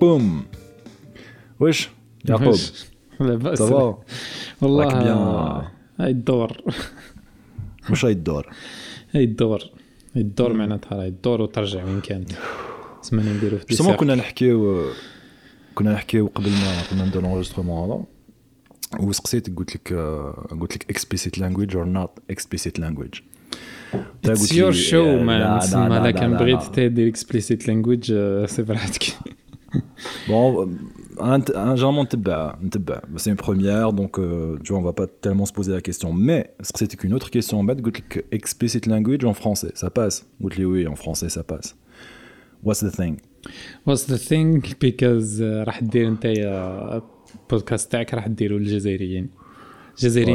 Boum. Wesh, Yakub. لاباس تمام والله بيان. هاي الدور مش هاي الدور معناتها هاي الدور وترجع وين كانت. سمعنا نديرو في ديسير كنا نحكيو قبل ما كنا نديرو لونجسترومون هذا وسقسيتك قلت لك explicit language or not explicit language. It's your show man. انا كان بغيت تدير explicit language سي فرحتك. بون un généralement t'bah c'est une première donc tu vois on va pas tellement se poser la question, mais c'était qu'une autre question en bas que explicit language en français ça passe ou oui en français ça passe. What's the thing because راح دير نتايا بودكاست تاعك راح ديروا الجزائريين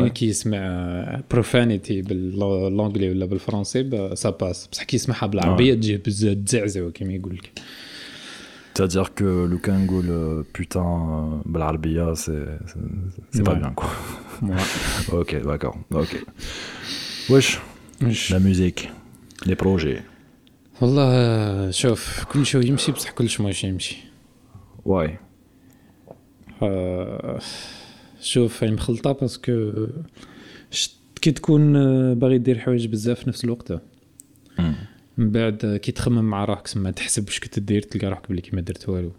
كي يسمع profanity بالانجلي ولا بالفرنسي ça passe, بصح كي يسمعها بالعربيه تجي بزاف تزعزع كيما يقول لك. C'est-à-dire que le Kango, le putain, Balarbia, c'est ouais. Pas bien, quoi. Ouais. Ok, d'accord. Ok. Wesh. La musique. Les projets. Wallah, شوف, كل شيء يمشي, بصح كلش ماشي يمشي. Why? شوف, هي مخلطة باسكو كي تكون باغي دير حوايج بزاف في نفس الوقت. من بعد كي تخمم مع راك سما تحسب واش كنت دير تلقى راك بلي كيما درت والو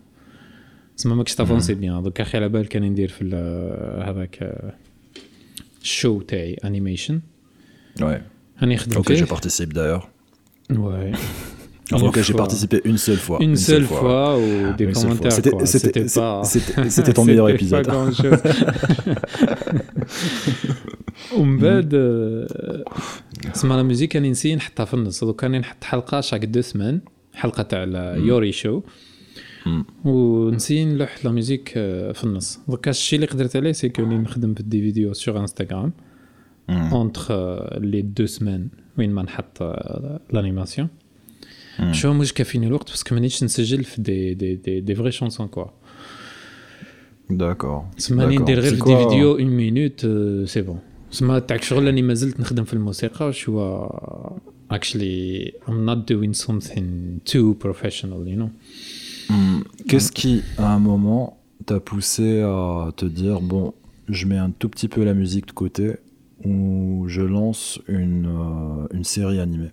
سما ماكش تافونسي بيان. دوك اخي على بالي كان ندير في هذاك الشو تاعي انيميشن واي هاني خدمت اوكي جي بارتيسيب دايور واي اوكي جي بارتيسيبي اون سول فوا اون سول فوا و دي كومونتير c'était ton meilleur épisode ومن بعد سمع الموسيقى اللي نسي نحطها في النص. دوك كان نحط حلقه شاك دو سمان حلقه تاع يوري شو ونسي نلوح لا ميوزيك في النص. دوك الشيء اللي قدرت عليه سي كوني نخدم في دي فيديو سور انستغرام اونتر لي دو سمان وين ما نحط لانيماسيون شو مش كافيني الوقت باسكو مانيش نسجل في دي فري شانسون كوا. داكور سمعني ندير غير في دي فيديو 1 مينوت سي بون. سما تاع الشغل اللي مازلت نخدم في الموسيقى شو actually I'm not doing something too professional you know. Qu'est-ce qui à un moment t'a poussé à te dire bon je mets un tout petit peu la musique de côté ou je lance une série animée.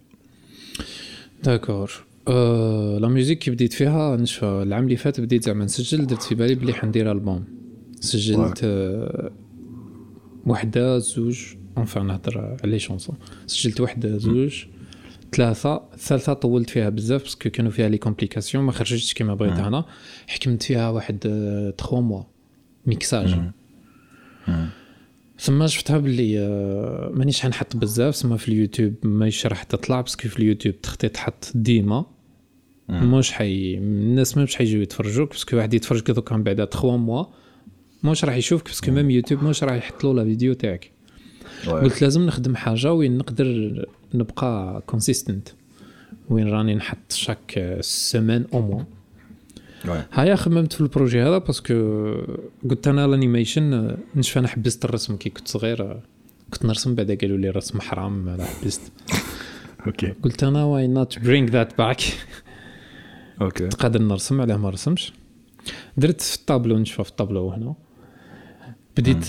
D'accord. La musique qui بديت فيها نشوف العام اللي فات بديت زعما نسجل درت في بالي بلي حندير البوم سجلت وحده زوج انفع نهضر على لي شونسون سجلت وحده زوج ثلاثه الثالثه طولت فيها بزاف باسكو كانوا فيها لي كومبليكاسيون ما خرجتش كما بغيت انا حكمت فيها واحد 3 موا ميكساج ثم شفتها بلي مانيش حنحط بزاف سما في اليوتيوب ما يشرح تطلع باسكو في اليوتيوب تخطي تحط ديما مش حي الناس مش حيجيو يتفرجوك باسكو واحد يتفرج دوك من بعد 3 موا مش راح يشوفك باسكو ميم يوتيوب مش راح يحط له لا فيديو تاعك. قلت لازم نخدم حاجه وين نقدر نبقى كونسيستنت وين راني نحط شاك سيمين او مو. هيا خممت في البروجي هذا باسكو قلت انا الانيميشن نشوف انا حبست الرسم كي كنت صغير كنت نرسم بعدا قالوا لي الرسم حرام انا حبست اوكي قلت انا واي نوت برينغ ذات باك اوكي تقدر نرسم علاه ما رسمش درت في الطابلو نشوف الطابلو هنا بديت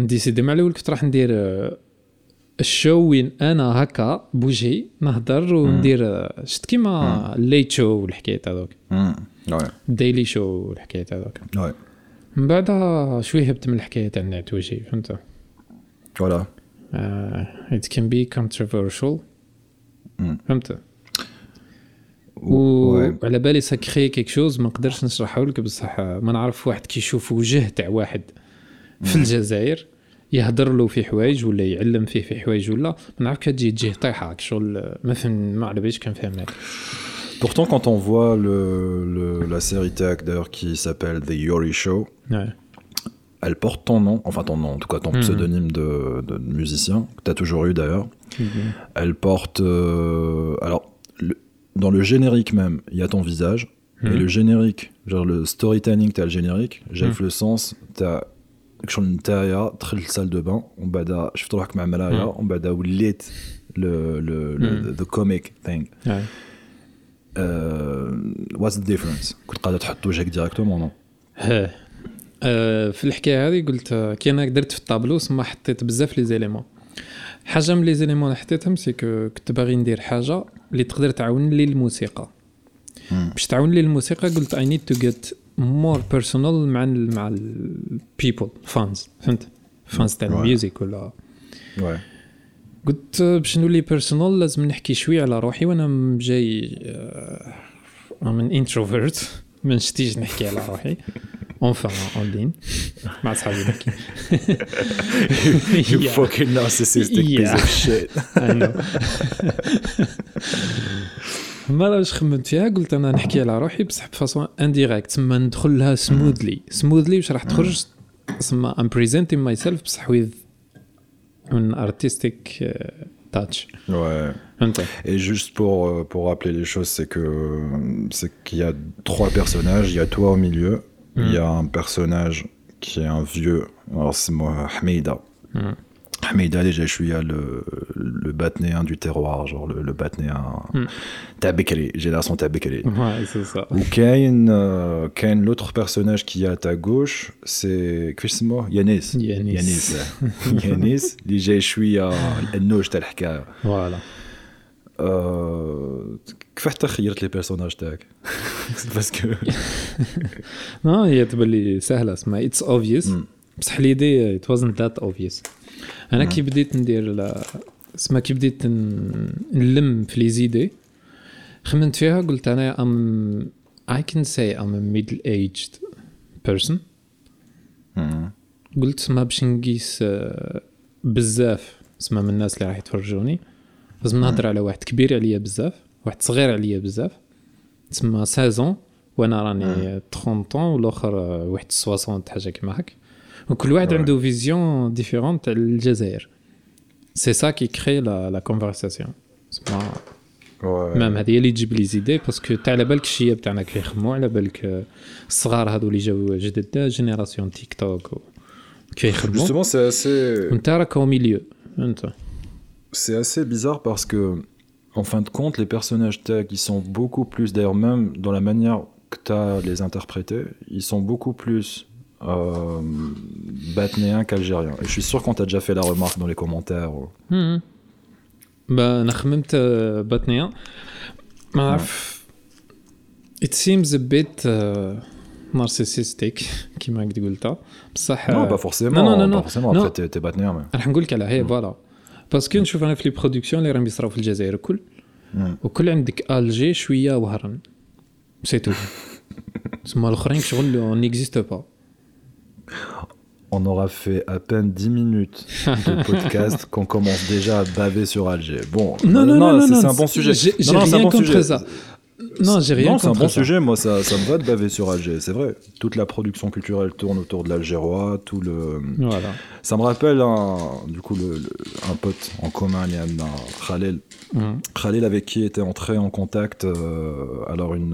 نديسيدي مع الاول كنت راح ندير الشو وين انا هكا بوجهي نهضر وندير شفت كيما ليت شو والحكايه هذوك ديلي شو والحكايه هذوك من بعدها شويه هبت من الحكايه تاع النعتوجي فهمت ولا it can be controversial فهمت وعلى بالي ساكري كيك شوز ما نقدرش نشرحه لك بصح ما نعرف واحد كيشوف وجه تاع واحد في الجزائر يهدر له في حوايج ولا يعلم فيه في حوايج ولا ما نعرف كتجي تجي طيحه شغل ما فهم ما على باليش كنفهم هذا. Pourtant quand on voit la série TAC d'ailleurs qui s'appelle The Yori Show ouais. Elle porte ton nom, enfin ton nom en tout cas ton pseudonyme de musicien que tu as toujours eu d'ailleurs. Elle porte alors dans le générique même, il y a ton visage. Et le générique, genre le storytelling, t'as le générique. J'ai le sens, t'as Xhontaya, très salle de bain. On bada, je fais trop avec ma malaya. On bada ou lit le the comic thing. Ouais. What's the difference? كنت قادر تحط وجهك ديريكتومون نو. ها في الحكايه هذه قلت كي انا درت في الطابلو سما حطيت بزاف لي زيليمون. حاجه من لي زيليمون اللي حطيتهم سي كنت باغي ندير حاجه اللي تقدر تعاون لي الموسيقى. باش تعاون لي الموسيقى قلت I need to get more personal مع ال people fans. فهمت fans تاع الميوزيك ولا واه قلت باش نولي بيرسونال لازم نحكي شوي على روحي وانا جاي من انتروفيرت ما نشتيش نحكي على روحي اونفان اون لين مع صحابي نحكي you fucking narcissistic piece of shit I know مالا باش خممت فيها قلت انا نحكي على روحي بصح بفاصون انديريكت تما ندخل لها سموذلي واش راح تخرج تما I'm presenting myself بصح with un artistic touch. Ouais. Okay. Et juste pour rappeler les choses, c'est qu'il y a trois personnages. Il y a toi au milieu. Mm. Il y a un personnage qui est un vieux. Alors c'est moi, Hamida. Hamida, déjà, je suis le batnéen du terroir, genre le batnéen Tabekali. J'ai l'air son Tabekali. Ouais, c'est ça. Ou Kane, l'autre personnage qui est à ta gauche, c'est Chrismo Yanis. Déjà, je suis à Nouj Talhka. Voilà. كيفاش تخيرت لي بيرسوناج تاعك باسكو نو هي تبلي سهله اسمها اتس اوبفيوس بصح لي دي ات وازنت ذات اوبفيوس انا كي بديت ندير اسمها كي بديت نلم في لي زيدي خمنت فيها قلت انا اي كان سي ام ا ميدل ايجد بيرسون قلت ما باش نقيس بزاف اسمها من الناس اللي راح يتفرجوني لازم نهضر على واحد كبير عليا بزاف واحد صغير عليا بزاف تسمى 16 وانا راني 30 طن والاخر واحد 60 حاجه كيما هكا وكل واحد عنده فيزيون ديفيرونت على الجزائر سي سا كي كري لا كونفرساسيون تسمى مام هذه اللي تجيب لي زيدي باسكو تاع على بالك الشياب تاعنا كيخمو على بالك الصغار هذو اللي جاوا جدد جينيراسيون تيك توك كيخمو جوستومون سي اسي انت راك او ميليو انت. C'est assez bizarre parce que, en fin de compte, les personnages tech, ils sont beaucoup plus, d'ailleurs même dans la manière que tu as les interprétés, ils sont beaucoup plus batnéens qu'algériens. Et je suis sûr qu'on t'a déjà fait la remarque dans les commentaires. Bah, نخممت batnéen. It seems a bit narcissistic, كيما قلتها. بصح. Non, pas forcément. Non. Forcément. Après, t'es batnéen. Mais. راح نقولك على هي voilà. Parce que نشوف أنا في لي برودكسيون اللي راهم يصراو في الجزائر كل وكل عندك ألجي شوية وهران سي تو تسمى الآخرين شغل on n'existe pas. On aura fait à peine 10 minutes de podcast qu'on commence déjà à baver sur Alger. Bon, non, c'est un bon sujet. J'ai rien contre ça. Non, j'ai rien contre ça. Non, c'est un bon sujet. Moi, ça me va de baver sur Alger, c'est vrai. Toute la production culturelle tourne autour de l'Algérois, tout le... Voilà. Ça me rappelle, du coup, un pote en commun, Khalil. Khalil, avec qui était entré en contact, alors une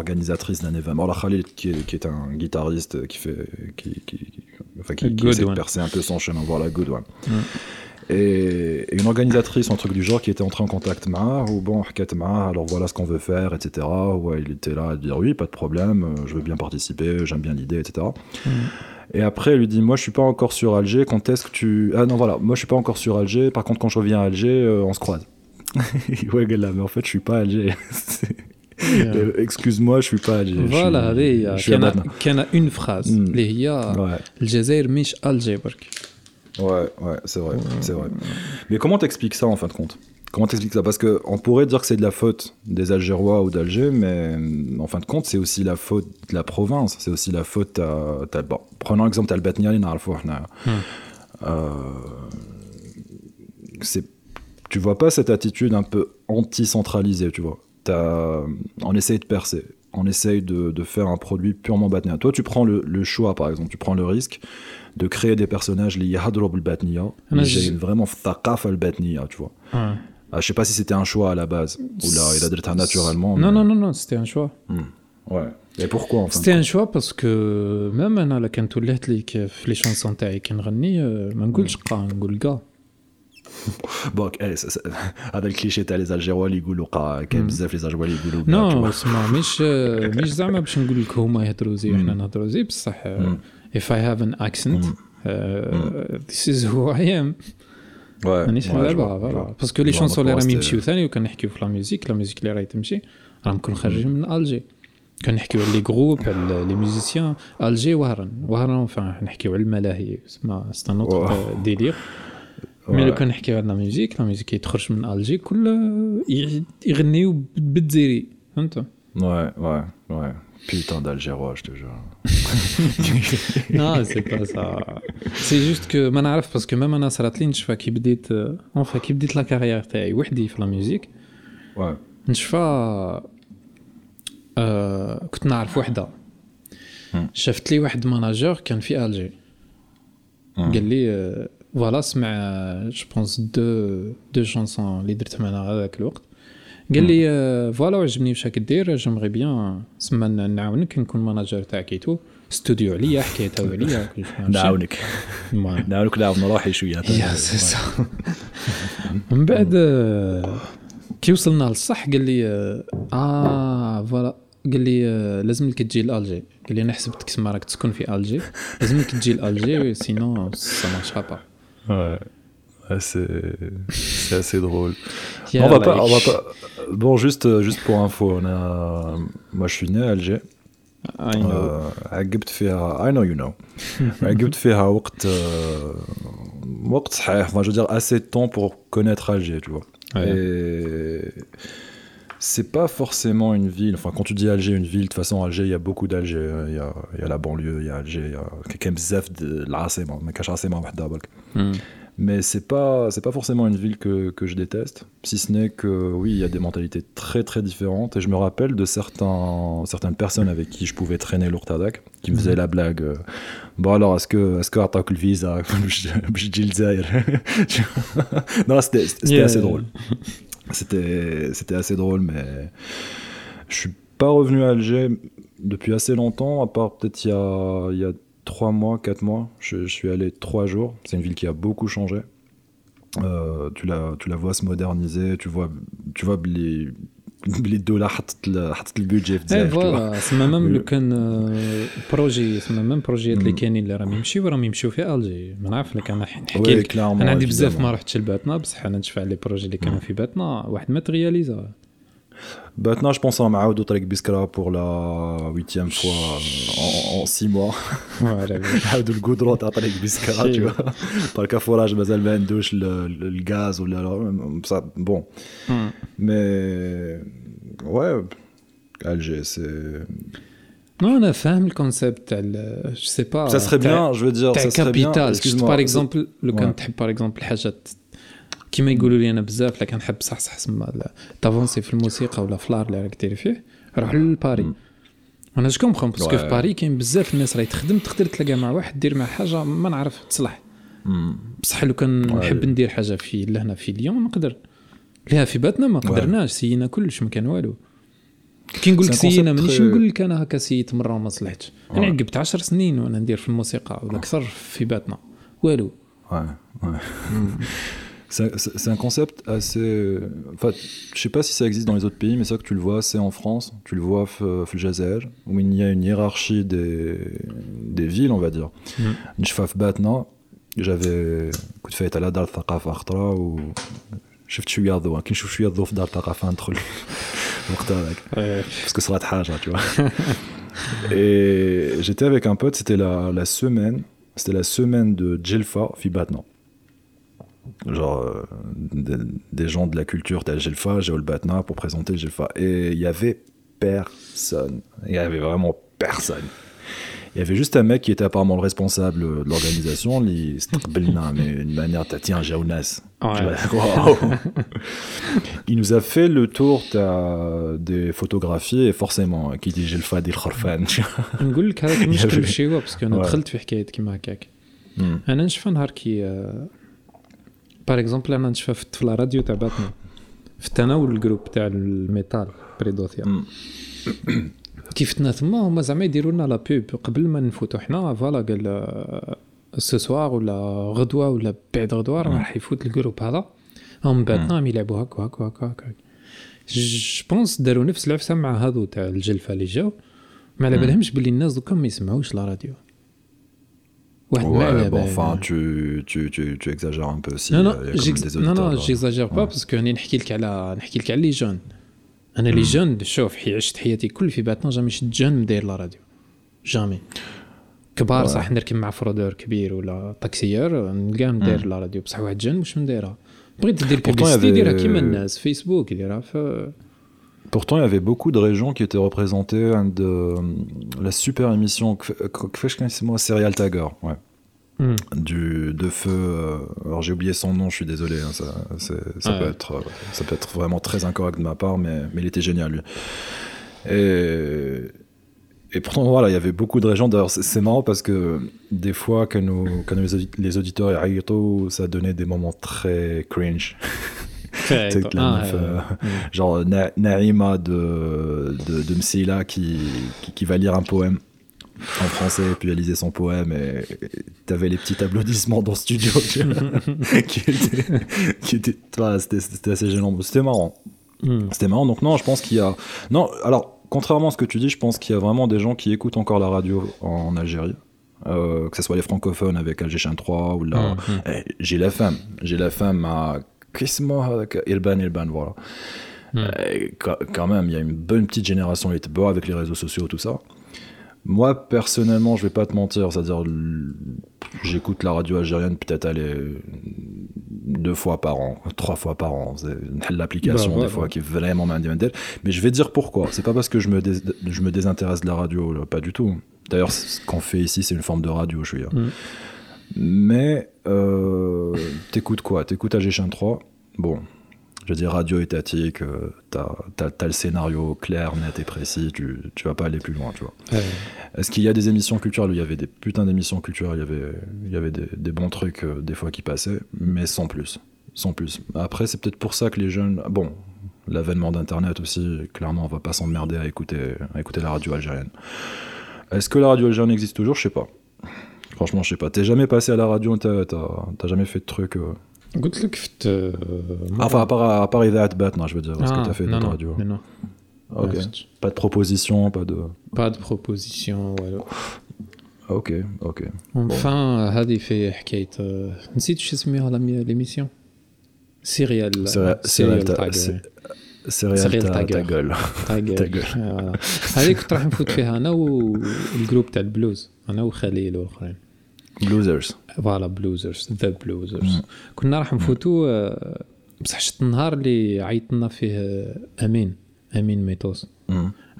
organisatrice d'un événement. Alors, Khalil, qui est un guitariste qui fait... qui essaie de percer un peu son chemin, voilà, good one. Et une organisatrice, un truc du genre, qui était entrée en contact Mahar, ou bon, Hkat Mahar, alors voilà ce qu'on veut faire, etc. Ouais, il était là à dire oui, pas de problème, je veux bien participer, j'aime bien l'idée, etc. Et après, elle lui dit, moi je suis pas encore sur Alger, quand est-ce que tu. Ah non, voilà, moi je suis pas encore sur Alger, par contre, quand je reviens à Alger, on se croise. Ouais, gala, mais en fait, je suis pas à Alger. Excuse-moi, je suis pas à Alger. Voilà, il y en a une phrase. Il y a Alger, Mich Alger. Ouais, c'est vrai. Mais comment t'expliques ça en fin de compte ? Parce qu'on pourrait dire que c'est de la faute des Algérois ou d'Alger, mais en fin de compte, c'est aussi la faute de la province. C'est aussi la faute à... Bon, prenons l'exemple de Batnia, tu vois pas cette attitude un peu anti-centralisée, tu vois. On essaye de percer, on essaye de faire un produit purement batnéen. Toi, tu prends le choix, par exemple, tu prends le risque de créer des personnages liés à Hadrob al-Batniya, j'ai vraiment thaqaf al-Batniya, tu vois. Je sais pas si c'était un choix à la base, ou là, il a dit naturellement. Mais... Non, c'était un choix. Ouais. Et pourquoi, en fait ? C'était un choix parce que, même quand on a les chansons, on a dit, je ne sais pas, بوك اي هذا الكليشيه تاع لي الجزائريين اللي يقولوا كاين بزاف لي الجزائريين يقولوا نو اسمع مش زعما باش نقول لك هما يهضروا زي وحنا نهضروا زي بصح if I have an accent this is who I am مانيش دابا باسكو لي شونسون اللي راهم يمشيو ثاني وكنحكيو في لا ميوزيك اللي راهي تمشي راه نكون خارجين من الجير كنحكيو على لي جروب على لي ميوزيسيان الجير وهران فنحكيو على الملاهي اسمع سي ان اوتر ديلير مي لو كنحكيو على لا ميوزيك يتخرج من الجير كل يغنيو بالدزيري فهمتوا واي putain d'Algérois, je te jure. Non, c'est pas ça. C'est juste que je ne sais parce que même Anna Saratlin, je vois qu'il débute la carrière taille, wahdi dans la musique. Ouais. Je vois كنت نعرف وحده. شفت لي واحد ماناجر كان في الجير. قال لي voilà سمع je pense deux chansons اللي درت معنا هذاك الوقت. قال لي فوالا عجبني واش راك دير جيمري بيان سما نعاونك نكون ماناجر تاعك ايتو استوديو عليا حكايتها عليا نعاونك نروحي شويه من بعد كي وصلنا للصح قال لي فوالا قال لي لازم لك تجي لالجي قال لي انا حسبتك سما راك تسكن في الجي لازم لك تجي لالجي سينو سا مارش با C'est assez drôle. On va pas. Bon, juste pour info, moi je suis né à Alger. I know you know. Enfin, je veux dire assez de temps pour connaître Alger, tu vois. Ouais. Et c'est pas forcément une ville. Enfin, quand tu dis Alger, une ville, de toute façon, Alger, il y a beaucoup d'Alger. Il y a la banlieue, il y a Alger, il y a Kemzef de l'Assema, mais Kachasema, Wahdabalk. Mais c'est pas forcément une ville que je déteste, si ce n'est que oui, il y a des mentalités très très différentes. Et je me rappelle de certaines personnes avec qui je pouvais traîner l'ourtadak, qui me faisaient la blague. Bon alors, est-ce que attaque le visa, je dis le Zaïre. Non, c'était assez drôle. C'était assez drôle, mais je suis pas revenu à Alger depuis assez longtemps, à part peut-être il y a 4 mois, je suis allé 3 jours. C'est une ville qui a beaucoup changé. Tu la vois se moderniser, tu vois les dollars le budget. Voilà, c'est même le projet, c'est même projet اللي كاينين اللي راهم يمشيو في الجير. ما نعرف لك انا حكيت انا عندي بزاف ما رحتش لباتنا بصح انا نشفع لي بروجي اللي كانوا في باتنا واحد ما ترياليزا. Maintenant, je pense à Maoud avec Biskara pour la 8e fois en 6 mois. Maoud le goudron avec Biskara, tu vois. Par le caforage, Mazal Mendouche, le gaz, ou ça, bon. Mais ouais, Alger, c'est. Non, on a fait le concept. Je sais pas. Ça serait bien, je veux dire. Ça serait bien. Excuse-moi. Par exemple, le Kantep, par exemple, le Hajat. كما يقولوا لي انا بزاف لكن نحب صح تسمى تافونسي في الموسيقى ولا فلار اللي راك دير فيه روح لباري انا جو كومبرون باسكو في باري كاين بزاف الناس راهي تخدم تقدر تلقى مع واحد دير مع حاجه ما نعرف تصلح بصح لو كان نحب ندير حاجه في لهنا في ليون نقدر لها في باتنا ما قدرناش سينا كلش ما كان والو كي نقول لك سينا مانيش نقول لك انا هكا سيت مره وما صلحتش انا عقبت 10 سنين وانا ندير في الموسيقى ولا اكثر في باتنا والو C'est un concept assez. Enfin, je sais pas si ça existe dans les autres pays, mais ça que tu le vois, c'est en France, tu le vois au Jazair, où il y a une hiérarchie des villes, on va dire. Nchfaf Batna, j'avais coup de fête à la Dar Thaqafa Khatra ou شفت شويه ضوء كي نشوف شويه ضوء في دار الثقافه ندخل وقت هذاك باسكو صرات حاجه tu vois. Et j'étais avec un pote, c'était la semaine de Djelfa fi Batna. Genre des gens de la culture tel Djelfa, Jaoul Batna pour présenter Djelfa. Et il y avait personne. Il y avait vraiment personne. Il y avait juste un mec qui était apparemment le responsable de l'organisation. Il se taqbalna mais une manière tiens Jaounas. Il nous a fait le tour des photographies et forcément qui dit Djelfa dit Khorfan. On dit que هذاك مشكل شي هو باسكو انا دخلت في حكايات كيما هكاك. انا نشوف نهار كي par exemple انا نشفت في الراديو تاع باتنا في تناول الجروب تاع الميتال بريدوثيا كيفتنا ثما هما زعما يديروا لنا لا بوب قبل ما نفوتوا حنا فوالا قال ce soir ولا غدوة ولا بعد غدوة راح يفوت الجروب هذا هم باتنا عم يلعبوا هكا هكا هكا هكا. جو بونس داروا نفس العفسة مع هذو تاع الجلفة اللي جاو ما على بالهمش باللي الناس دوكا ما يسمعوش لا راديو. Ouais, bon, enfin, tu exagères un peu aussi. Non, non, j'exagère pas parce que on n'حكيلك على نحكيلك على les jeunes. أنا les jeunes شوف عشت حياتي كل في باتنا jamais شفت جن مدير لا راديو. jamais. كبار صح نركب مع فرودور كبير ولا تاكسيير نلقاه مدير لا راديو بصح واحد جن مش مديرها. بغيت تدير بوبليسيتي ديرها كيما الناس فيسبوك ديرها ف Pourtant, il y avait beaucoup de régions qui étaient représentées de la super émission que Serial Tagger, ouais, de feu. Alors j'ai oublié son nom, je suis désolé. Hein, ça peut être vraiment très incorrect de ma part, mais il était génial lui. Et pourtant, voilà, il y avait beaucoup de régions. D'ailleurs, c'est marrant parce que des fois, quand nous les auditeurs arrivent, ça donnait des moments très cringe. C'est genre Narima de Msila qui va lire un poème en français et puis réaliser son poème et t'avais les petits applaudissements dans le studio c'était assez gênant, c'était marrant. C'était marrant, donc non, je pense qu'il y a non, alors contrairement à ce que tu dis, je pense qu'il y a vraiment des gens qui écoutent encore la radio en Algérie. Que ce soit les francophones avec Algérie Chaîne 3 ou là j'ai la femme à Ilban, voilà. Quand même, il y a une bonne petite génération YouTuber avec les réseaux sociaux, tout ça. Moi, personnellement, je vais pas te mentir, c'est-à-dire, j'écoute la radio algérienne peut-être aller 2 fois par an, 3 fois par an. C'est l'application des fois qui est vraiment mandel. Mais je vais dire pourquoi. C'est pas parce que je me désintéresse de la radio, là, pas du tout. D'ailleurs, ce qu'on fait ici, c'est une forme de radio, je suis là. Mais t'écoutes quoi? T'écoutes AG Chaîne 3. Bon, je dis radio étatique, t'as le scénario clair, net et précis, tu vas pas aller plus loin, tu vois. Est-ce qu'il y a des émissions culturelles? Il y avait des putains d'émissions culturelles, il y avait des bons trucs des fois qui passaient, mais sans plus. Après, c'est peut-être pour ça que les jeunes... Bon, l'avènement d'Internet aussi, clairement, on va pas s'emmerder à écouter la radio algérienne. Est-ce que la radio algérienne existe toujours? Je sais pas. Franchement, je sais pas. T'es jamais passé à la radio, t'as jamais fait de trucs. Enfin, à part Idaaat Batna, je veux dire, ce que t'as fait de la radio. Non. Ok. Pas de proposition, Pas de proposition, voilà. Ok. Enfin, هذه في حكاية. نسيت شو اسمها l'émission. سيريال تاغل. هذه كنت راح نفوت فيها أنا والجروب تاع البلوز. أنا وخليل وآخرين. Blousers. Voilà, Blousers, The Blousers. كنا راح نفوتوا بصح شت النهار اللي عيطنا فيه أمين ميتوس.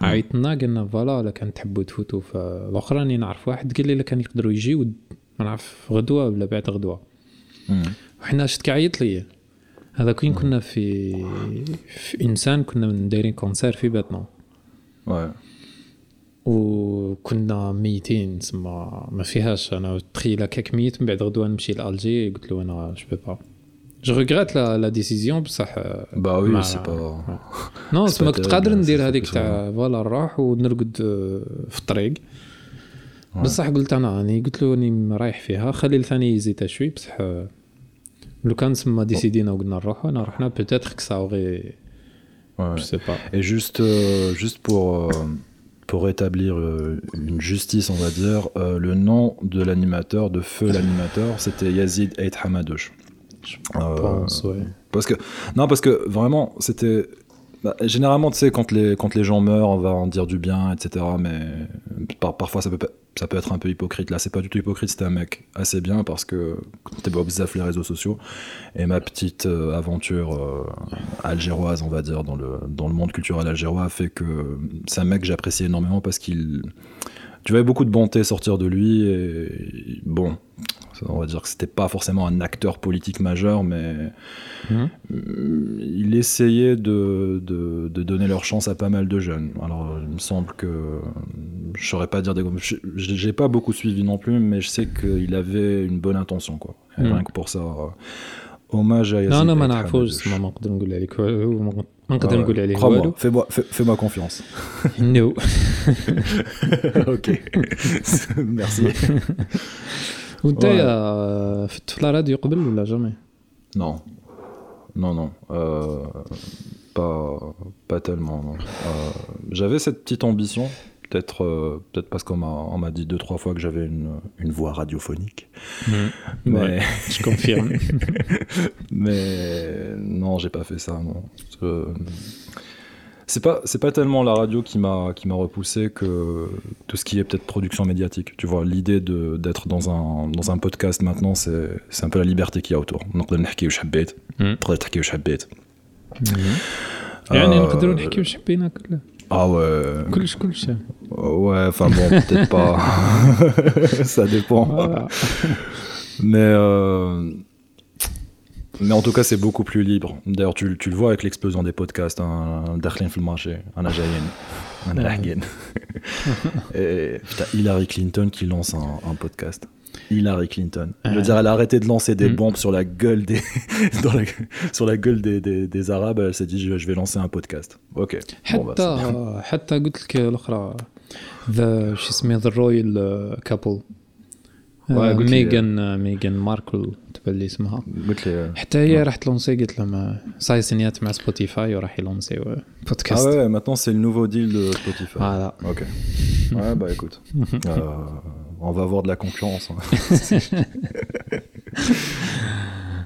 عيطنا قلنا فوالا ولا كان تحبوا تفوتوا فالأخراني نعرف واحد قال لي لا كان يقدروا يجيوا ما نعرف غدوة ولا بعد غدوة. وحنا شت كعيط لي هذا كين كنا في إنسان كنا نديرين كونسير في باتنا. وكنا 200 سما ما فيهاش انا تخيل هكاك 100 من بعد غدوه نمشي لالجي قلت له انا جو با جو ريغريت لا ديسيزيون بصح با وي سي با نو سما كنت قادر ندير هذيك تاع فوالا نروح ونرقد في الطريق بصح قلت انا راني قلت له اني رايح فيها خلي ثاني يزيد شوي بصح لو كان سما ديسيدينا وقلنا نروحوا انا رحنا بوتيتر كساوغي جو سي با اي جوست pour établir une justice, on va dire, le nom de l'animateur, de feu l'animateur, c'était Yazid Aït Hammadouche. Je pense, ouais. Parce que vraiment, c'était... Bah, généralement, tu sais, quand les gens meurent, on va en dire du bien, etc. Mais parfois, ça peut être un peu hypocrite. Là, c'est pas du tout hypocrite, c'était un mec assez bien, parce que t'es pas obsédé les réseaux sociaux. Et ma petite aventure algéroise, on va dire, dans le monde culturel algérois, fait que c'est un mec que j'apprécie énormément, parce qu'il... Tu voyais beaucoup de bonté sortir de lui, et bon... On va dire que c'était pas forcément un acteur politique majeur, mais il essayait de donner leur chance à pas mal de jeunes. Alors, il me semble que je saurais pas dire des gros. J'ai pas beaucoup suivi non plus, mais je sais qu'il avait une bonne intention, quoi. Rien que pour ça, hommage à Yacine. Non, mais à cause, maman, crois-moi, fais-moi confiance. No. Ok. Merci. وانت فت في الراديو قبل ولا جامي؟ نو نو نو pas tellement non. J'avais cette petite ambition peut-être parce qu'on m'a dit 2-3 fois que j'avais une voix radiophonique. Mmh. Mais ouais, je confirme. Mais non, j'ai pas fait ça non. C'est pas tellement la radio qui m'a repoussé que tout ce qui est peut-être production médiatique. Tu vois, l'idée d'être dans un podcast maintenant, c'est un peu la liberté qu'il y a autour. نقدر نحكي واش حبيت, تقدر تحكي واش حبيت. يعني نقدروا نحكي واش حبينا كله. Ah ouais. كلش. Ouais, enfin bon, peut-être pas. Ça dépend. Voilà. Mais en tout cas, c'est beaucoup plus libre. D'ailleurs, tu le vois avec l'explosion des podcasts, Darklin fil marché, un Algérien. Et putain, Hillary Clinton qui lance un podcast. Hillary Clinton. Je veux dire, elle a arrêté de lancer des bombes sur la gueule des Arabes. Elle s'est dit, je vais lancer un podcast. Ok. حتى قلت لك الأخرى the she smell the royal couple. ميغان ماركل تبلي اسمها قلت لي حتى هي راح تلونسي قلت لها صاي سنيات مع سبوتيفاي وراح يلونسي بودكاست. Ah ouais, maintenant c'est le nouveau deal de Spotify. Voilà. Ok. Ouais, bah écoute. On va avoir de la concurrence.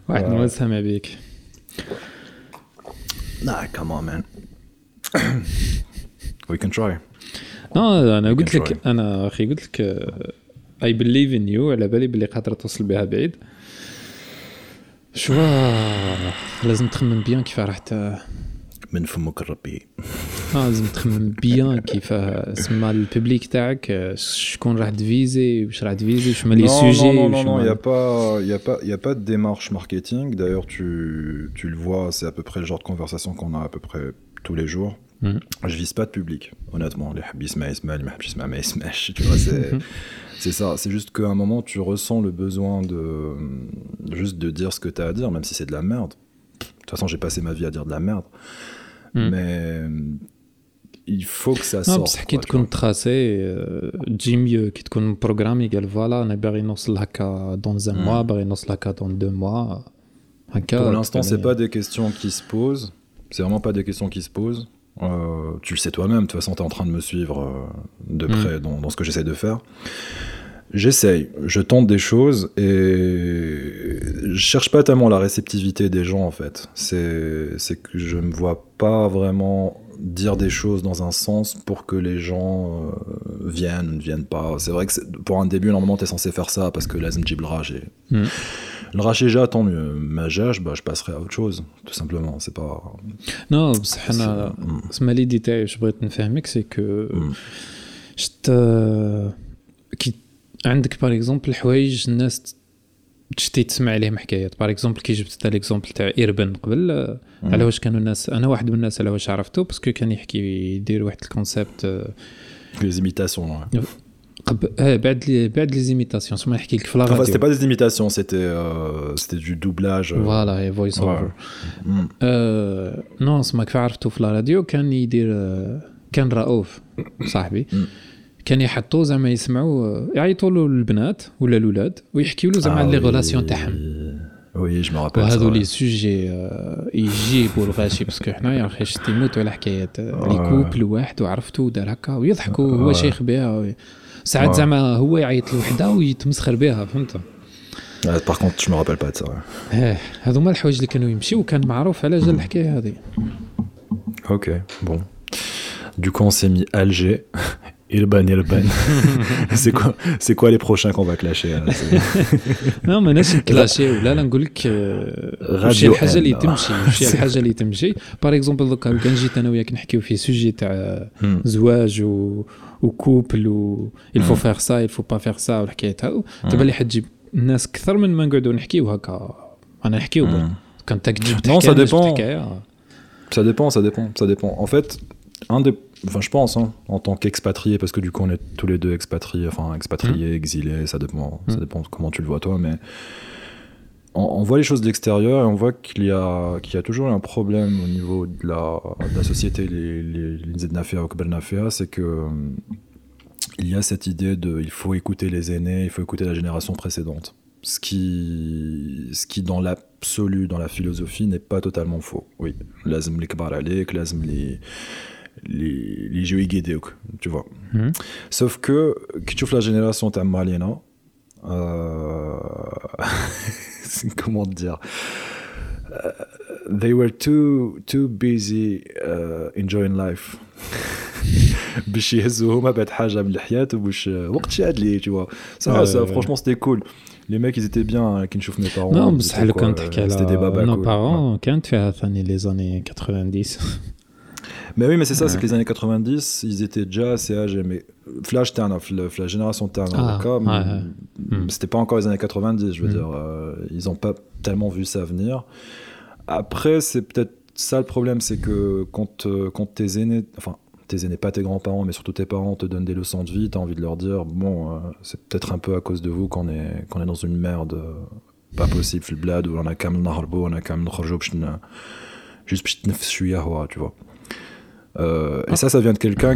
Ouais, non, ça m'a bique. Nah, come on, man. We can try. Non, أنا قلت لك I believe in you. على بالي بلي قادرة توصل بها بعيد. شو لازم تخمم بيان كيف راح من فمك الربي. لازم تخمم بيان كيف اسمع الببليك تاعك شكون راح تفيزي واش راح تفيزي واش هما لي سوجي. Non, il y a pas de démarche marketing. D'ailleurs, tu le vois, c'est à peu près le genre de conversation qu'on a à peu près tous les jours. Je vise pas de public, honnêtement. Les habits smash, tu vois, c'est ça. C'est juste qu'à un moment, tu ressens le besoin de juste de dire ce que t'as à dire, même si c'est de la merde. De toute façon, j'ai passé ma vie à dire de la merde. Mais il faut que ça sorte. Qui te compte tracé, Jimmy, qui te compte programme, égal voilà, on a Berinos Laka dans un mois, Berinos Laka dans 2 mois. Pour l'instant, c'est pas des questions qui se posent. C'est vraiment pas des questions qui se posent. Tu le sais toi-même, de toute façon t'es en train de me suivre de près dans ce que j'essaie de faire. J'essaye, je tente des choses et je cherche pas tellement la réceptivité des gens en fait. C'est que je me vois pas vraiment dire des choses dans un sens pour que les gens viennent ou ne viennent pas. C'est vrai que pour un début normalement t'es censé faire ça parce que lazim jib l'raj et le rachéja tant mieux ma jage bah je passerai à autre chose tout simplement c'est pas non c'est pas ce mal détail je voudrais te faire c'est que qui عندك par exemple الحوايج الناس تشتي تسمع عليهم حكايات par exemple كي جبت l'exemple تاع ايربن قبل على واش كانوا الناس انا واحد من الناس على واش عرفته باسكو كان يحكي يدير واحد الكونسيبت les imitations بعد les imitations سمع يحكي لك في لا radio c'était pas des imitations c'était du doublage voilà et voice over non سمع كيف عرفته في لا radio كان يدير كان رؤوف صاحبي كان يحطوا زعما يسمعوا يعيطوا له البنات ولا الاولاد ويحكيوا له زعما لي غولاسيون تاعهم وي جو مي رابيل هذو لي سوجي يجيبوا الغاشي باسكو حنايا اخي شتي موتوا على حكايات لي كوبل واحد وعرفتو دار هكا ويضحكوا هو شيخ بها ساعات زعما هو يعيط لوحده ويتمسخر بها فهمت باغ كونت جو مي رابيل با تاع هذو هما الحوايج اللي كانوا يمشيو وكان معروف على جال الحكايه هذه اوكي بون دو كون سي مي الجير Urban. c'est quoi les prochains qu'on va clasher hein, Non, mais là, c'est clasher. Là, on dit que radio. C'est la chose qui marche. Par exemple, quand j'étais à New York, on parlait de sujets de زواج ou couple ou il faut faire ça, il faut pas faire ça. Tu vas les حجيب الناس كثر من ما نقعدوا نحكيوا هكا. أنا نحكيوا. كنت أكتب. Non, ça dépend. En fait, Enfin, je pense, hein, en tant qu'expatrié, parce que du coup, on est tous les deux expatriés, exilés, ça dépend comment tu le vois toi, mais on voit les choses de l'extérieur et on voit qu'il y a toujours un problème au niveau de la société, les Zednafia ou Kobernafia, c'est que il y a cette idée de il faut écouter les aînés, il faut écouter la génération précédente. Ce qui dans l'absolu, dans la philosophie, n'est pas totalement faux. Oui, lazm li kbar alek, lazm les jeux guidéok, tu vois. Sauf que qui tu vois la génération ta malena, comment dire, they were too busy enjoying life. باش يهزوهم بعد حاجه من الحياه وباش وقت شاد لي tu vois ça franchement c'était cool. Les mecs ils étaient bien qui نشوف mes parents. Non, بصح لو كان تحكي على nos parents كانت فيها ثاني les années 90. Mais oui, mais c'est ça, c'est que les années 90, ils étaient déjà assez âgés, mais Flash Turner, la génération Turner, c'était pas encore les années 90, je veux dire, ils ont pas tellement vu ça venir. Après, c'est peut-être ça le problème, c'est que quand tes aînés, enfin, tes aînés, pas tes grands-parents, mais surtout tes parents te donnent des leçons de vie, t'as envie de leur dire, bon, c'est peut-être un peu à cause de vous qu'on est dans une merde pas possible, le blad, où on a quand même narbo, on a quand même juste petite neuf suya, tu vois. Et ça vient de quelqu'un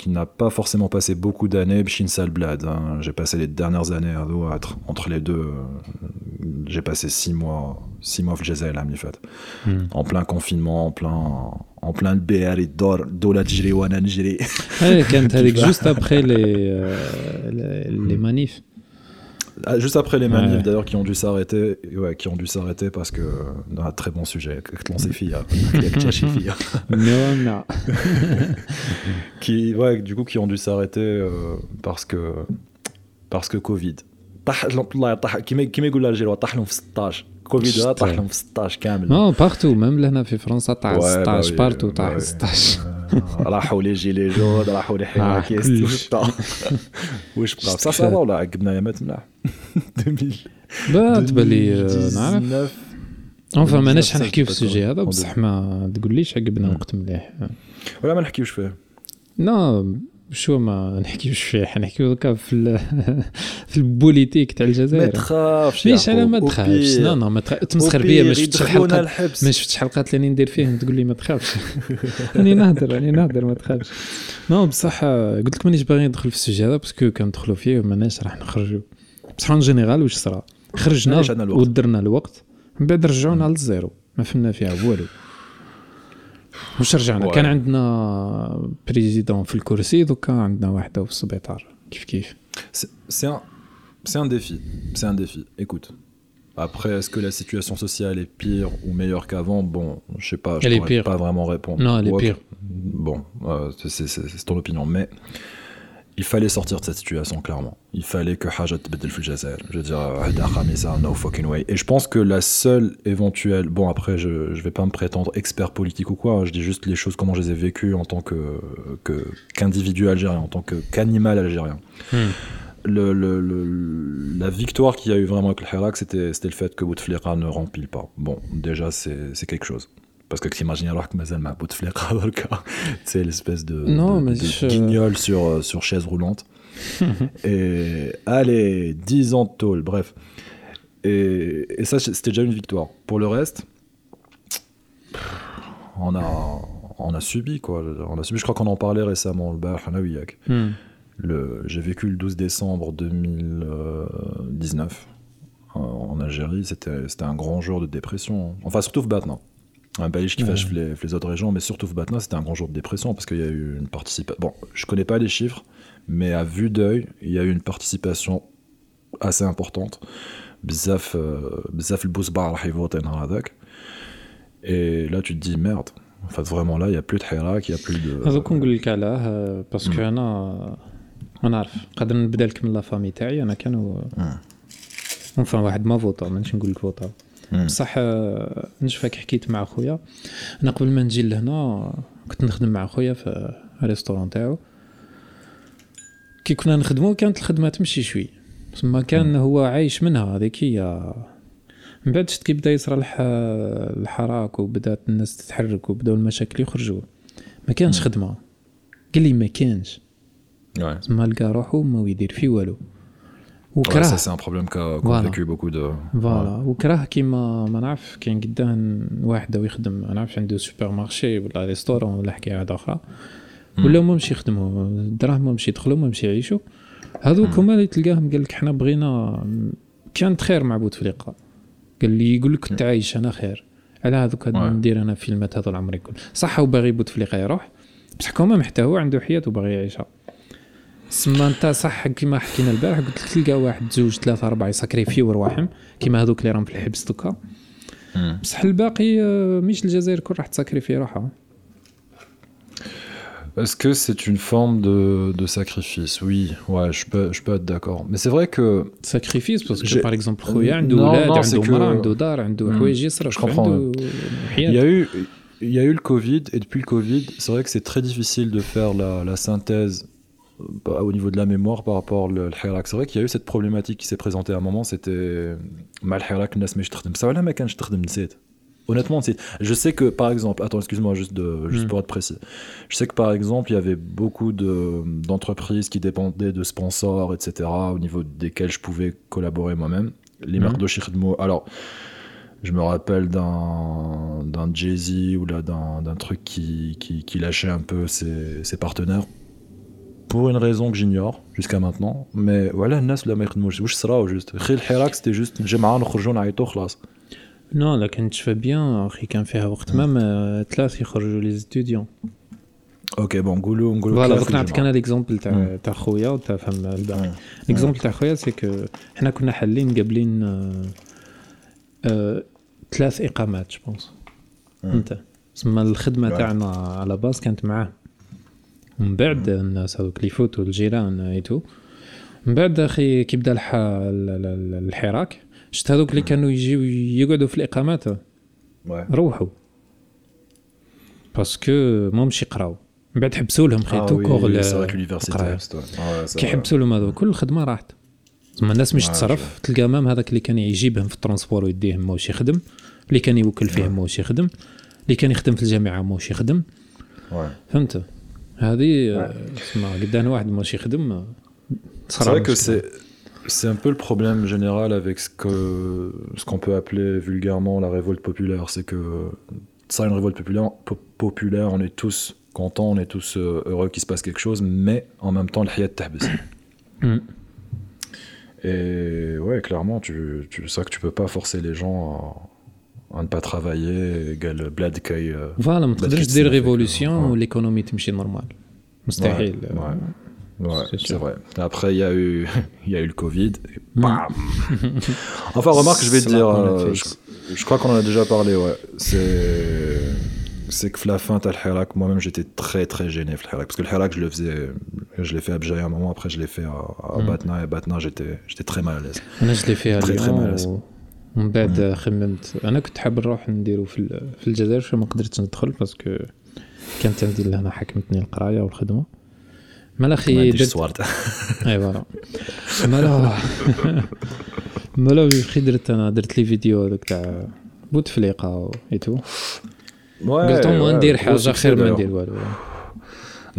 qui n'a pas forcément passé beaucoup d'années chez Salblad. Hein. J'ai passé les dernières années entre les deux. J'ai passé 6 mois au Jazaïl Amnifat. En plein confinement, en plein le BR et Dola Djiri ou Ananjiri. Juste après les manifs. Juste après les manifs, d'ailleurs, qui ont dû s'arrêter, parce que dans un très bon sujet, du coup, qui ont dû s'arrêter parce que Covid. Non, partout, même là, en France, partout, راحوا لي جي لي جود راحوا لي حراكيس الشطه واش بقى بصح صافا والله عقبنا يا ما تملح 2000 بالي نعرف اونفا ما ناش حنحكيو في السوجي هذا بصح ما تقوليش عقبنا وقت مليح ولا ما نحكيوش فيه لا شو ما نحكيوش فيه حنحكيو هكا في البوليتيك تاع الجزائر ما تخافش مش انا ما تخافش لا ما تمسخر بيا ما شفتش حلقات اللي ندير فيهم تقول لي ما تخافش راني نهضر ما تخافش نو بصح قلت لك مانيش باغي ندخل في السوجي هذا باسكو كندخلوا فيه ماناش راح نخرجوا بصح ان جينيرال واش صرا خرجنا ودرنا الوقت من بعد رجعونا للزيرو ما فهمنا فيها والو واش رجعنا كان عندنا بريزيدون في الكرسي دوكا عندنا واحده في السبيطار كيف c'est un défi écoute après est-ce que la situation sociale est pire ou meilleure qu'avant bon je sais pas je elle pourrais pas vraiment répondre non elle est pire bon c'est ton opinion mais il fallait sortir de cette situation clairement il fallait que حاجه تبدل في الجزائر je veux dire هذا خميسه no fucking way et je pense que la seule éventuelle bon après je vais pas me prétendre expert politique ou quoi je dis juste les choses comment je les ai vécues en tant que qu'individu algérien en tant que qu'animal algérien la victoire qu'il y a eu vraiment avec le Hirak c'était le fait que Bouteflika ne remplit pas bon déjà c'est quelque chose parce que t'imagines alors que Mazel m'a Bouteflika dans le cas c'est l'espèce de guignol sur chaise roulante et allez 10 ans de tôle bref et ça c'était déjà une victoire pour le reste on a subi quoi je crois qu'on en parlait récemment j'ai vécu le 12 décembre 2019 en Algérie c'était un grand jour de dépression enfin surtout Batna un balèche qui fâche les autres régions, mais surtout Batna, c'était un grand jour de dépression parce qu'il y a eu une participation. Bon, je connais pas les chiffres, mais à vue d'œil, il y a eu une participation assez importante. Bzaf le bousbar arrive au terrain d'attaque. Et là, tu te dis merde. Enfin, vraiment là, il y a plus de Hirak, il y a plus de. هذا كون نقول لك علاه parce que أنا ما نعرف قادر نبدل لك من لا فامي تاعي أنا كانوا enfin واحد ما فوطا مانيش نقول لك فوطا. بصح نشفاك حكيت مع خويا انا قبل ما نجي لهنا كنت نخدم مع خويا في الريستورون تاعو كي كنا نخدمو كانت الخدمه تمشي شوي تما كان هو عايش منها هذيك هي من بعد كي بدا يصرى الحراك وبدات الناس تتحرك وبداو المشاكل يخرجوا ما كانش خدمه قال لي ما كانش تما لقى روحو ما يدير فيه والو وكره هذا سي ان بروبليم كومبليكي بوكو دو فوالا وكره كيما ما نعرف كاين قداه واحد ويخدم ما نعرفش عنده سوبر مارشي ولا ريستورون ولا حكايه اخرى ولا ما مشي يخدموا الدراهم ما مشي يدخلوا ما مشي يعيشوا هذوك هما اللي تلقاهم قال لك حنا بغينا كانت خير مع بوتفليقه قال لي يقول لك كنت عايش انا خير على هذوك ندير انا فيلمات هذو العمر يكون صح وباغي بوتفليقه يروح بصح كما محتى هو عنده حياته باغي يعيشها سما انت صح كما حكينا البارح قلت لك تلقى واحد زوج ثلاثه اربعه يسكري فيه ورواحهم كما هذوك اللي راهم في الحبس دوكا بصح الباقي مش الجزائر كون راح تسكري فيه روحها. Est-ce que c'est une forme de sacrifice? Oui, ouais, je peux être d'accord. Mais c'est vrai que sacrifice parce que par exemple, il y a eu le Covid et depuis le Covid, c'est vrai que c'est très difficile de faire la synthèse au niveau de la mémoire par rapport au Hirak. C'est vrai qu'il y a eu cette problématique qui s'est présentée à un moment, c'était mal Hirak الناس مش تخدم ça ولا ما كانش تخدم نسيت. Honnêtement, je sais que, par exemple... Attends, excuse-moi, juste pour être précis. Je sais que, par exemple, il y avait beaucoup d'entreprises qui dépendaient de sponsors, etc., au niveau desquels je pouvais collaborer moi-même. Les marques de Shirdmo... Alors, je me rappelle d'un Jay-Z ou là, d'un truc qui lâchait un peu ses partenaires pour une raison que j'ignore jusqu'à maintenant. Mais voilà, les gens ne savent pas juste. Le Hirak, c'était juste... J'ai marre de sortir et tout, خلاص. Non, là, quand je fais bien, quand je fais un peu même, là, c'est les étudiants. Ok, bon, goulou. Voilà, donc, on a l'exemple de ta khoya ou ta femme. L'exemple de ta khoya, c'est que on a réglé trois iqamat, je pense. سما الخدمة تاعنا على باس كانت معاه. من بعد الناس هذوك اللي فوتوا الجيران ايتو. من بعد اخي كي بدا الحراك. شت هذوك اللي كانوا يجيو يقعدوا في الاقامات روحوا باسكو ما مشي يقراو من بعد حبسوا لهم خيتو كور كي حبسوا لهم هذوك كل الخدمه راحت زعما الناس مش تصرف تلقى مام هذاك اللي كان يجيبهم في الترونسبور ويديهم ماوش يخدم اللي كان يوكل فيهم ماوش يخدم اللي كان يخدم في الجامعه ماوش يخدم فهمت هذه اسمع قدامنا واحد ماوش يخدم صراحه C'est un peu le problème général avec ce qu'on peut appeler vulgairement la révolte populaire. C'est que ça, une révolte populaire, on est tous contents, on est tous heureux qu'il se passe quelque chose, mais en même temps, le hayat tahbis. Et ouais, clairement, c'est vrai que tu peux pas forcer les gens à ne pas travailler. Voilà, on peut dire révolution ou l'économie est normale. Mustahil. Ouais, c'est vrai. Après, il y a eu le Covid. Et bam. Enfin, remarque, je vais te dire, je crois qu'on en a déjà parlé. Ouais, c'est que la fin, t'as le Hirak. Moi-même, j'étais très très gêné le Hirak parce que le Hirak, je l'ai fait à Alger un moment. Après, je l'ai fait à Batna et Batna, j'étais très mal à l'aise. Moi, je l'ai fait à Alger. On bête, خممت. أنا كنت حاب نروح نديرو في الجزائر شو ما قدرت ندخل parce que كانت عندي اللي أنا حكمتني القراية والخدمة. ملاخي درت اي فوالا مالا في درت انا درت لي فيديو هذاك تاع بوتفليقه ايتو قلت لهم ندير حاجه خير ما ندير والو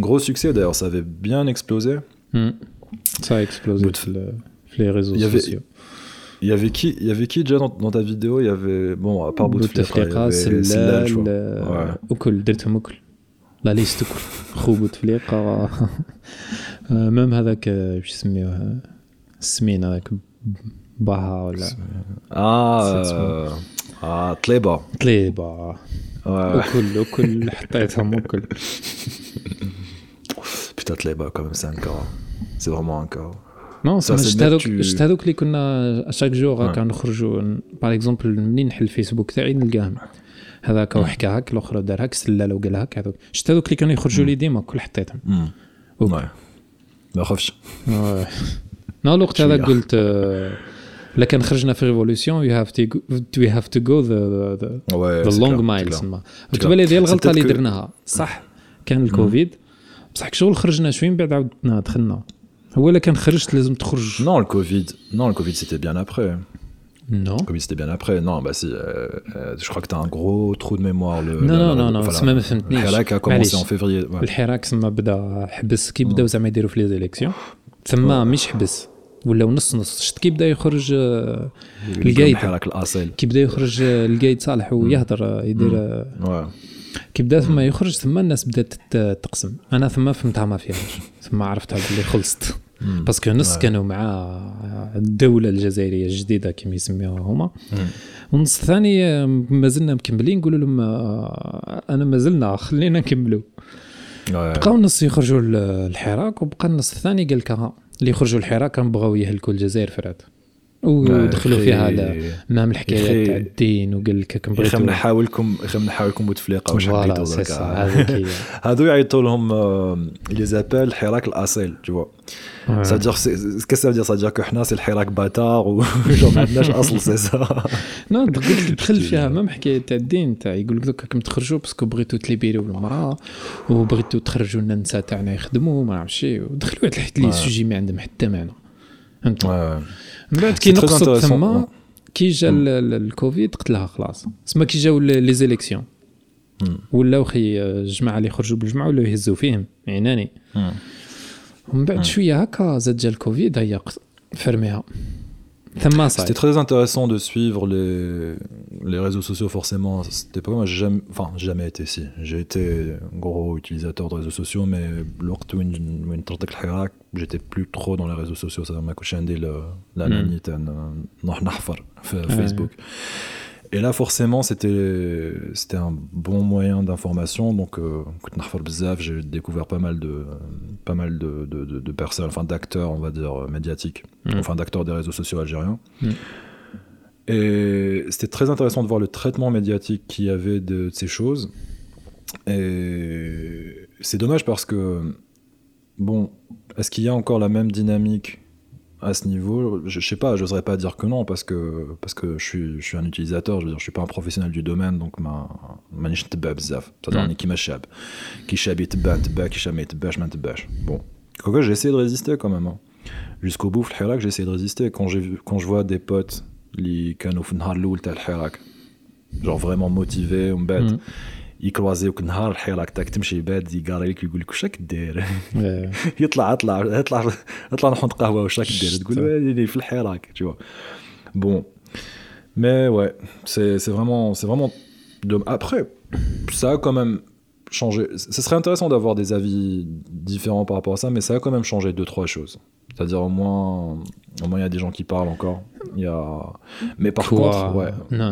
gros succès d'ailleurs ça avait bien explosé ça a explosé sur les réseaux sociaux il y avait qui déjà dans ta vidéo il y avait bon à part بوتفليقه سلال وكل درتهم وكل لا ليست كل خوبت فليقة مام هذاك شو يسميه السمين هذاك باها ولا طليبة وكل حطيتهم وكل putain طليبة quand même c'est un cas c'est vraiment un cas non شت هذوك اللي كنا chaque jour كنخرجوا par exemple منين نحل فيسبوك تاعي نلقاهم هذاك وحكى هاك الاخر دار هاك سلال وقال هاك هذوك شت هذوك اللي كانوا يخرجوا لي ديما كل حطيتهم ما خافش نا الوقت هذا قلت الا كان خرجنا في ريفولوسيون وي هاف تو جو ذا لونغ مايل سما بالي ديال الغلطه اللي درناها صح كان الكوفيد بصح كشغل خرجنا شويه من بعد عاودنا دخلنا هو الا كان خرجت لازم تخرج نو الكوفيد سيتي بيان ابري Non. Comme c'était bien après. Non, bah si. Je crois que t'as un gros trou de mémoire. Non. Voilà. Le Hirak a commencé en février. Ouais. Le Hirak, c'est m'a حبس كي بداو زعما يديروا في les élections. تما مش حبس ولا نص. شت كي بدا يخرج القايد. كي بدا يخرج القايد صالح ويهضر يدير. كي بدا ثم يخرج ثم الناس بدات تقسم. انا ثم فهمتها ما فيهاش, ثم عرفتها باللي خلصت باسكو نص كانوا مع الدوله الجزائريه الجديده كما يسميوها هما, ونص ثاني مازلنا مكملين نقولوا لهم انا مازلنا خلينا نكملوا. بقاو نص يخرجوا الحراك وبقى النص الثاني قال لك اللي يخرجوا الحراك بغاو يهلكوا الجزائر فرات ودخلوا فيها مام الحكايات تاع الدين, وقال لك كنبغيو خلينا نحاولكم بوتفليقه واش حبيتوا درك هادو يعيطوا لهم لي زابيل الحراك الاصيل جو سا دير كاسا دير سا دير كو حنا سي الحراك باتار و جو ما عندناش اصل سي سا نو دخل فيها مام حكايه تاع الدين تاع يقول لك دوك راكم تخرجوا باسكو بغيتوا تليبيريو المراه وبغيتوا تخرجوا لنا النساء تاعنا يخدموا ما نعرفش ايه, ودخلوا واحد الحد لي سوجي ما عندهم حتى معنى. بعد كي نقصد ثم كي جا الكوفيد قتلها خلاص. سما كي جاو لي زيليكسيون ولاو خي الجماعه اللي خرجوا بالجماعه ولاو يهزوا فيهم عيناني, ومن بعد شويه هكا زاد جا الكوفيد هيا فرميها ثم صاير. C'était très intéressant de suivre les réseaux sociaux forcément. C'était pas moi jamais été si. J'ai été un gros utilisateur de réseaux sociaux, mais l'autre une tarte de Hirak, j'étais plus trop dans les réseaux sociaux. Ça m'a couché un dé la nuit Facebook. Et là forcément c'était un bon moyen d'information, donc j'ai découvert pas mal de personnes, enfin d'acteurs on va dire médiatiques, enfin d'acteurs des réseaux sociaux algériens. Et c'était très intéressant de voir le traitement médiatique qu'il y avait de ces choses. Et c'est dommage parce que bon, est-ce qu'il y a encore la même dynamique à ce niveau? Je sais pas, j'oserais pas dire que non parce que je suis un utilisateur, je veux dire je suis pas un professionnel du domaine, donc ma niche tba bzaf, c'est-à-dire ni kimashab qui shabit bat qui shamit bash ment bash. Bon, quoi, j'ai essayé de résister quand même. Jusqu'au bout le hirak, j'ai essayé de résister quand je vois des potes li كانوا في النهار الاول تاع الحراك genre vraiment motivés, on bat يكروازيوك نهار الحراك تاعك تمشي بادي يقاري لك يقول لك واش راك داير يطلع نحط قهوه واش راك داير تقول له في الحراك tu vois. Bon mais ouais c'est vraiment après ça a quand même changé. Ce serait intéressant d'avoir des avis différents par rapport à ça, mais ça a quand même changé 2-3 choses. C'est-à-dire au moins il y a des gens qui parlent encore, il y a mais par contre ouais non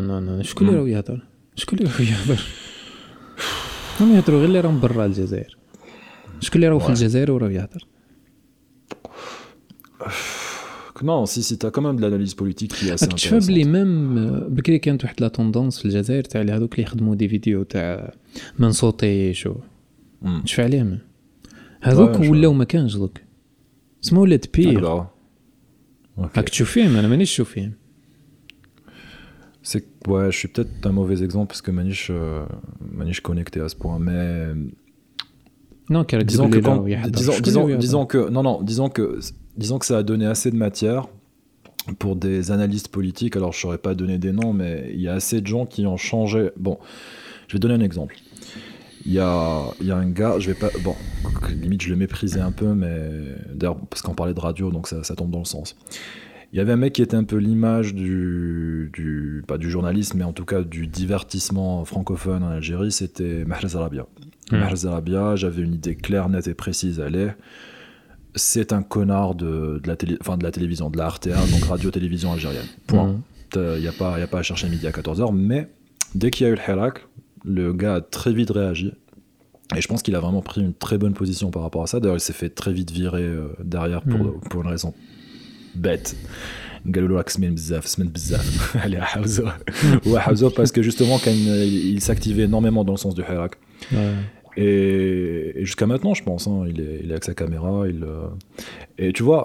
je connais le yadal هم يهضروا غير اللي راهم برا الجزائر. شكون اللي راهو في الجزائر وراه يهضر كنا سي تا كمان د الاناليز بوليتيك كي اسا تشوف لي ميم بكري كانت واحد لا طوندونس في الجزائر تاع هذوك اللي يخدموا دي فيديو تاع منصوطي شو شوف عليهم هذوك ولاو ما كانش دوك سمو ولاد بير راك تشوفيهم انا مانيش نشوفيهم. C'est ouais, je suis peut-être un mauvais exemple parce que Manish connecté à ce point, mais non, disons que ça a donné assez de matière pour des analystes politiques. Alors je saurais pas donner des noms, mais il y a assez de gens qui ont changé. Bon, je vais donner un exemple. Il y a un gars, je vais pas bon, limite je le méprisais un peu, mais d'ailleurs parce qu'on parlait de radio, donc ça tombe dans le sens. Il y avait un mec qui était un peu l'image du pas du journalisme, mais en tout cas du divertissement francophone en Algérie, c'était Mehrez Rabia. Mehrez Rabia, j'avais une idée claire, nette et précise, c'est un connard de la télévision, de la RTA, donc radio-télévision algérienne. Point. Il n'y a pas à chercher midi à 14h, mais dès qu'il y a eu le hirak, le gars a très vite réagi. Et je pense qu'il a vraiment pris une très bonne position par rapport à ça. D'ailleurs, il s'est fait très vite virer derrière pour une raison bête. قالوا له راك سمين بزاف على حوزه parce que justement quand il s'activait énormément dans le sens du hirak. Et jusqu'à maintenant je pense hein, il est avec sa caméra, et tu vois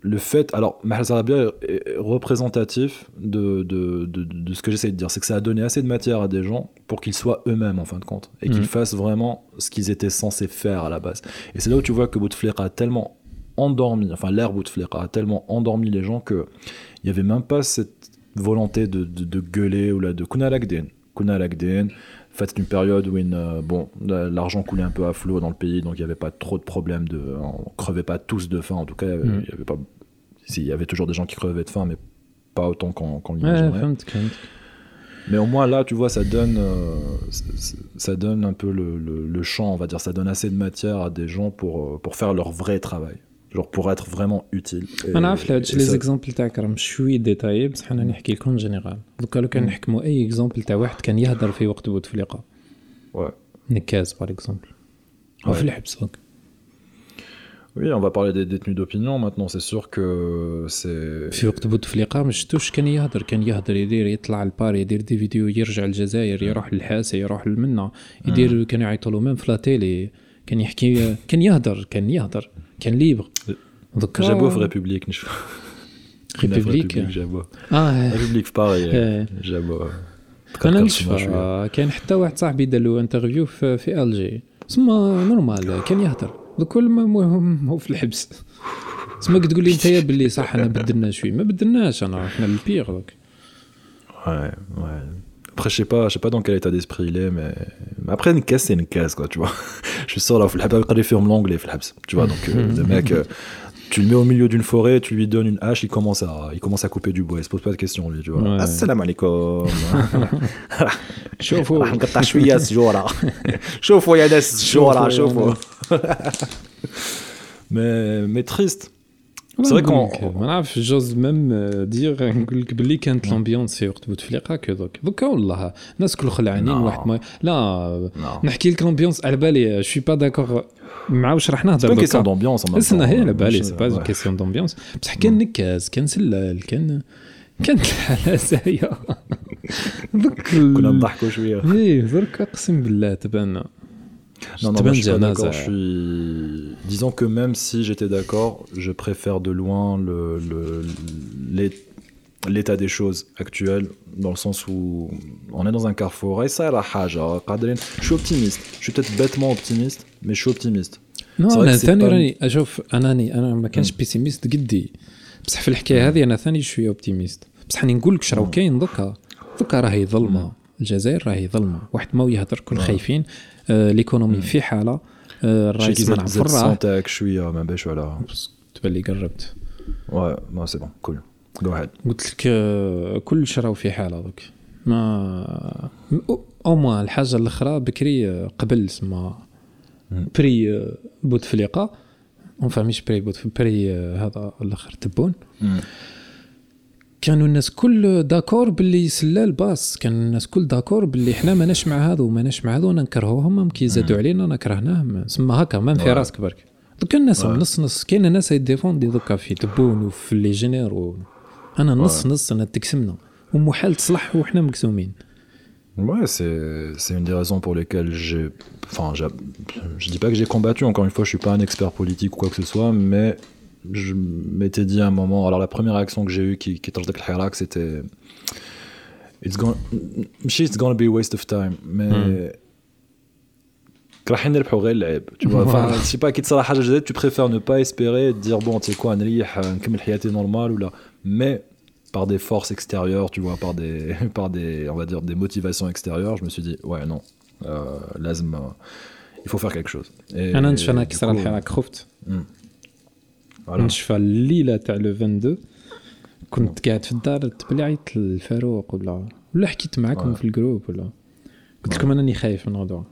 le fait, alors Mehrez Rabia est représentatif de ce que j'essaie de dire, c'est que ça a donné assez de matière à des gens pour qu'ils soient eux-mêmes en fin de compte et qu'ils fassent vraiment ce qu'ils étaient censés faire à la base. Et c'est là où tu vois que Bouteflika a tellement endormi, enfin l'air Bouteflika a tellement endormi les gens que il n'y avait même pas cette volonté de gueuler ou là de Kuna Lagden. Fait une période où l'argent coulait un peu à flot dans le pays, donc il n'y avait pas trop de problèmes, on crevait pas tous de faim en tout cas, il y avait pas, s'il y avait toujours des gens qui crevaient de faim mais pas autant qu'on l'imaginerait. Mais au moins là, tu vois, ça donne un peu le champ, on va dire. Ça donne assez de matière à des gens pour faire leur vrai travail, genre pour être vraiment utile. أنا عارف les exemples تاع كرم شوي détaillés, بس حنا نحكي لكم général. دوكا لو كان نحكموا أي exemple تاع واحد كان يهدر في وقت بوتفليقة. Ouais. Nekaz par exemple. Au الحبس donc. Oui, on va parler des détenus d'opinion maintenant, c'est sûr que c'est في وقت بوتفليقة ما شفتوش كان يهدر, كان يهدر يدير يطلع لباري يدير دي فيديو يرجع للجزائر يروح للحاس يروح لمنا يدير كانوا يعيطوا له même في لا تيلي كان يحكي كان يهدر كان ليبر. Donc Jabo في République نشوف République Jabo. Ah République pareil Jabo. كان نشوف كان حتى واحد صاحبي دار له انترفيو في الجي سما نورمال كان يهدر كل ما مهم هو في الحبس. سمعك تقول لي نتايا باللي صح انا بدلنا شوي, ما بدلناش, انا احنا البيغ دوك. Ouais. Après je sais pas dans quel état d'esprit il est, mais après une case c'est une case quoi, tu vois. Je suis sûr là في الحبس قال يفهم l'anglais في الحبس, tu vois, donc le mec tu le mets au milieu d'une forêt, tu lui donnes une hache, il commence à couper du bois, il se pose pas de questions lui, tu vois. Ouais. Assalamu alaikum. شوفوا نقطع شويه الشجره, شوفوا يا ناس الشجره, شوفوا. mais triste. C'est vrai qu'on j'ose même dire نقولك بلي كانت l'ambiance في وقت بوتفليقة هكا دوك والله الناس كل خلعانين واحد ما لا نحكي لك l'ambiance على بالي je suis pas d'accord مع واش راح نهضر دوك question d'ambiance اصلا هي على بالي c'est pas une question d'ambiance بصح كان نكاز كان سلال كانت الحلاسايه دوك كنا نضحكوا شويه اي درك اقسم بالله تبان. Non, moi, je suis pas d'accord. Disons que même si j'étais d'accord, je préfère de loin l'état des choses actuel, dans le sens où on est dans un carrefour. Et ça, la haja. Je suis optimiste. Je suis peut-être bêtement optimiste, mais je suis optimiste. Non, أنا ما كانش pessimiste قدي. بصح في الحكاية هذه أنا ثاني شوي optimiste. بصح نقولك شرو كاين ذكا راهي ظلمة. الجزائر راهي ظلمة. واحد ما يهدر كل خايفين. ليكونومي في حاله الرئيس منع فرع صوتك شويه ما باش ولا تبلي قربت واه ما سي بون كول جو هاد قلت لك كل شراو في حاله دوك ما اوما الحاجه الاخرى بكري قبل سما بري بوتفليقة اون فاميش بري هذا الاخر تبون كانوا الناس كل داكور باللي سلال باس, كانوا الناس كل داكور باللي احنا ماناش مع هذا وماناش مع هذا ونكرهوهم كي يزادوا علينا نكرهناهم سما هكا ما في راسك برك دوك الناس نص كاين الناس يديفوندي دوكا في تبون وفي لي جينيرو انا نص انا تكسمنا ومحال تصلح وحنا مكسومين. Ouais, c'est une des raisons pour lesquelles je dis pas que j'ai combattu, encore une fois je suis pas un expert politique ou quoi que ce soit, mais je m'étais dit à un moment, alors la première réaction que j'ai eue qui était avec le Hirak, c'était it's gonna be a waste of time, mais راحين نربحوا غير اللعب, tu vois, enfin je sais pas qui تصرا حاجه جديده, tu préfères ne pas espérer dire bon tu sais quoi نريح نكمل حياتي normale ou là, mais par des forces extérieures, tu vois, par des on va dire des motivations extérieures, je me suis dit ouais non لازم il faut faire quelque chose. Et انا نشفنا كي صرا الحراك خفت. Voilà. نشفى الليلة تاع لو 22 كنت قاعد في الدار تبلعيت الفاروق ولا حكيت معكم في الجروب ولا قلت لكم انني خايف من الموضوع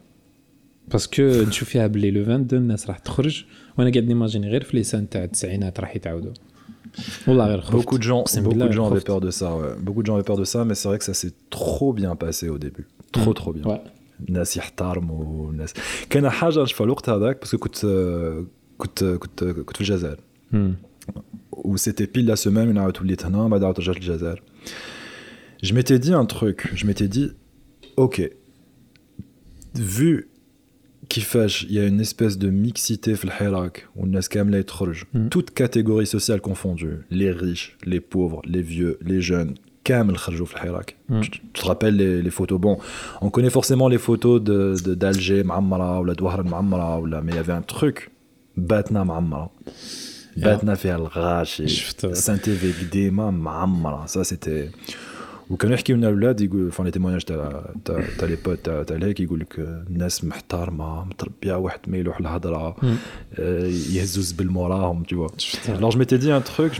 باسكو نشوف فيها بلي لو 22 الناس راح تخرج وانا قاعد نيماجيني غير في لي سان تاع التسعينات راح يتعاودوا والله غير خفت. Beaucoup de gens avaient peur de ça, ouais. Beaucoup de gens avaient peur de ça, mais c'est vrai que ça s'est trop bien passé au début. Trop bien. Ouais. الناس يحترموا الناس كان حاجه نشفى الوقت هذاك باسكو كنت في الجزائر où c'était pile la semaine une عاودت وليت هنا بعد عاودت رجعت للجزائر. Je m'étais dit OK, vu كيفاش il y a une espèce de mixité في الحراك والناس كامله يتخرج toutes catégories sociales confondues, les riches, les pauvres, les vieux, les jeunes, كامل خرجوا في الحراك. Tu te rappelles les photos, bon on connaît forcément les photos de d'Alger معمره ولا دوهر معمره ولا, mais il y avait un truc Batna معمره, Batna fait Al-Ghashi, Saint-Évé Gdema Ma'amara, ça c'était. Ou quand on a dit enfin les témoignages t'as les potes t'as les qui disent que الناس محترمه متربيه واحد ما يلوح الهضره يهزوز بالمراهم, tu vois. Alors je m'étais dit un truc,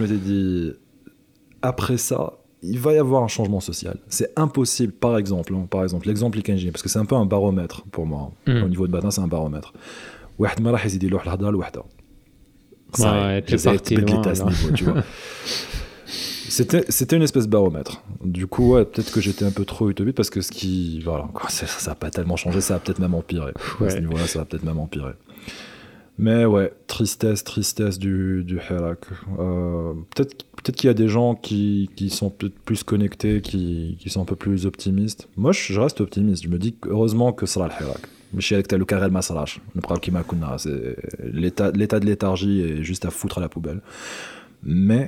après ça il va y avoir un changement social. C'est impossible, par exemple, l'exemple Ikenji, parce que c'est un peu un baromètre pour moi. Au niveau de Batna, c'est un baromètre. واحد ما راح يزيد له الهضره لوحده. C'était une espèce de baromètre. Du coup, ouais, peut-être que j'étais un peu trop utopiste parce que ça n'a pas tellement changé, ça a peut-être même empiré. Ouais. À ce niveau-là, ça a peut-être même empiré. Mais ouais, tristesse du Hirak. Peut-être qu'il y a des gens qui sont peut-être plus connectés, qui sont un peu plus optimistes. Moi, je reste optimiste. Je me dis heureusement que ça sera le Hirak. L'état de léthargie est juste à foutre à la poubelle. Mais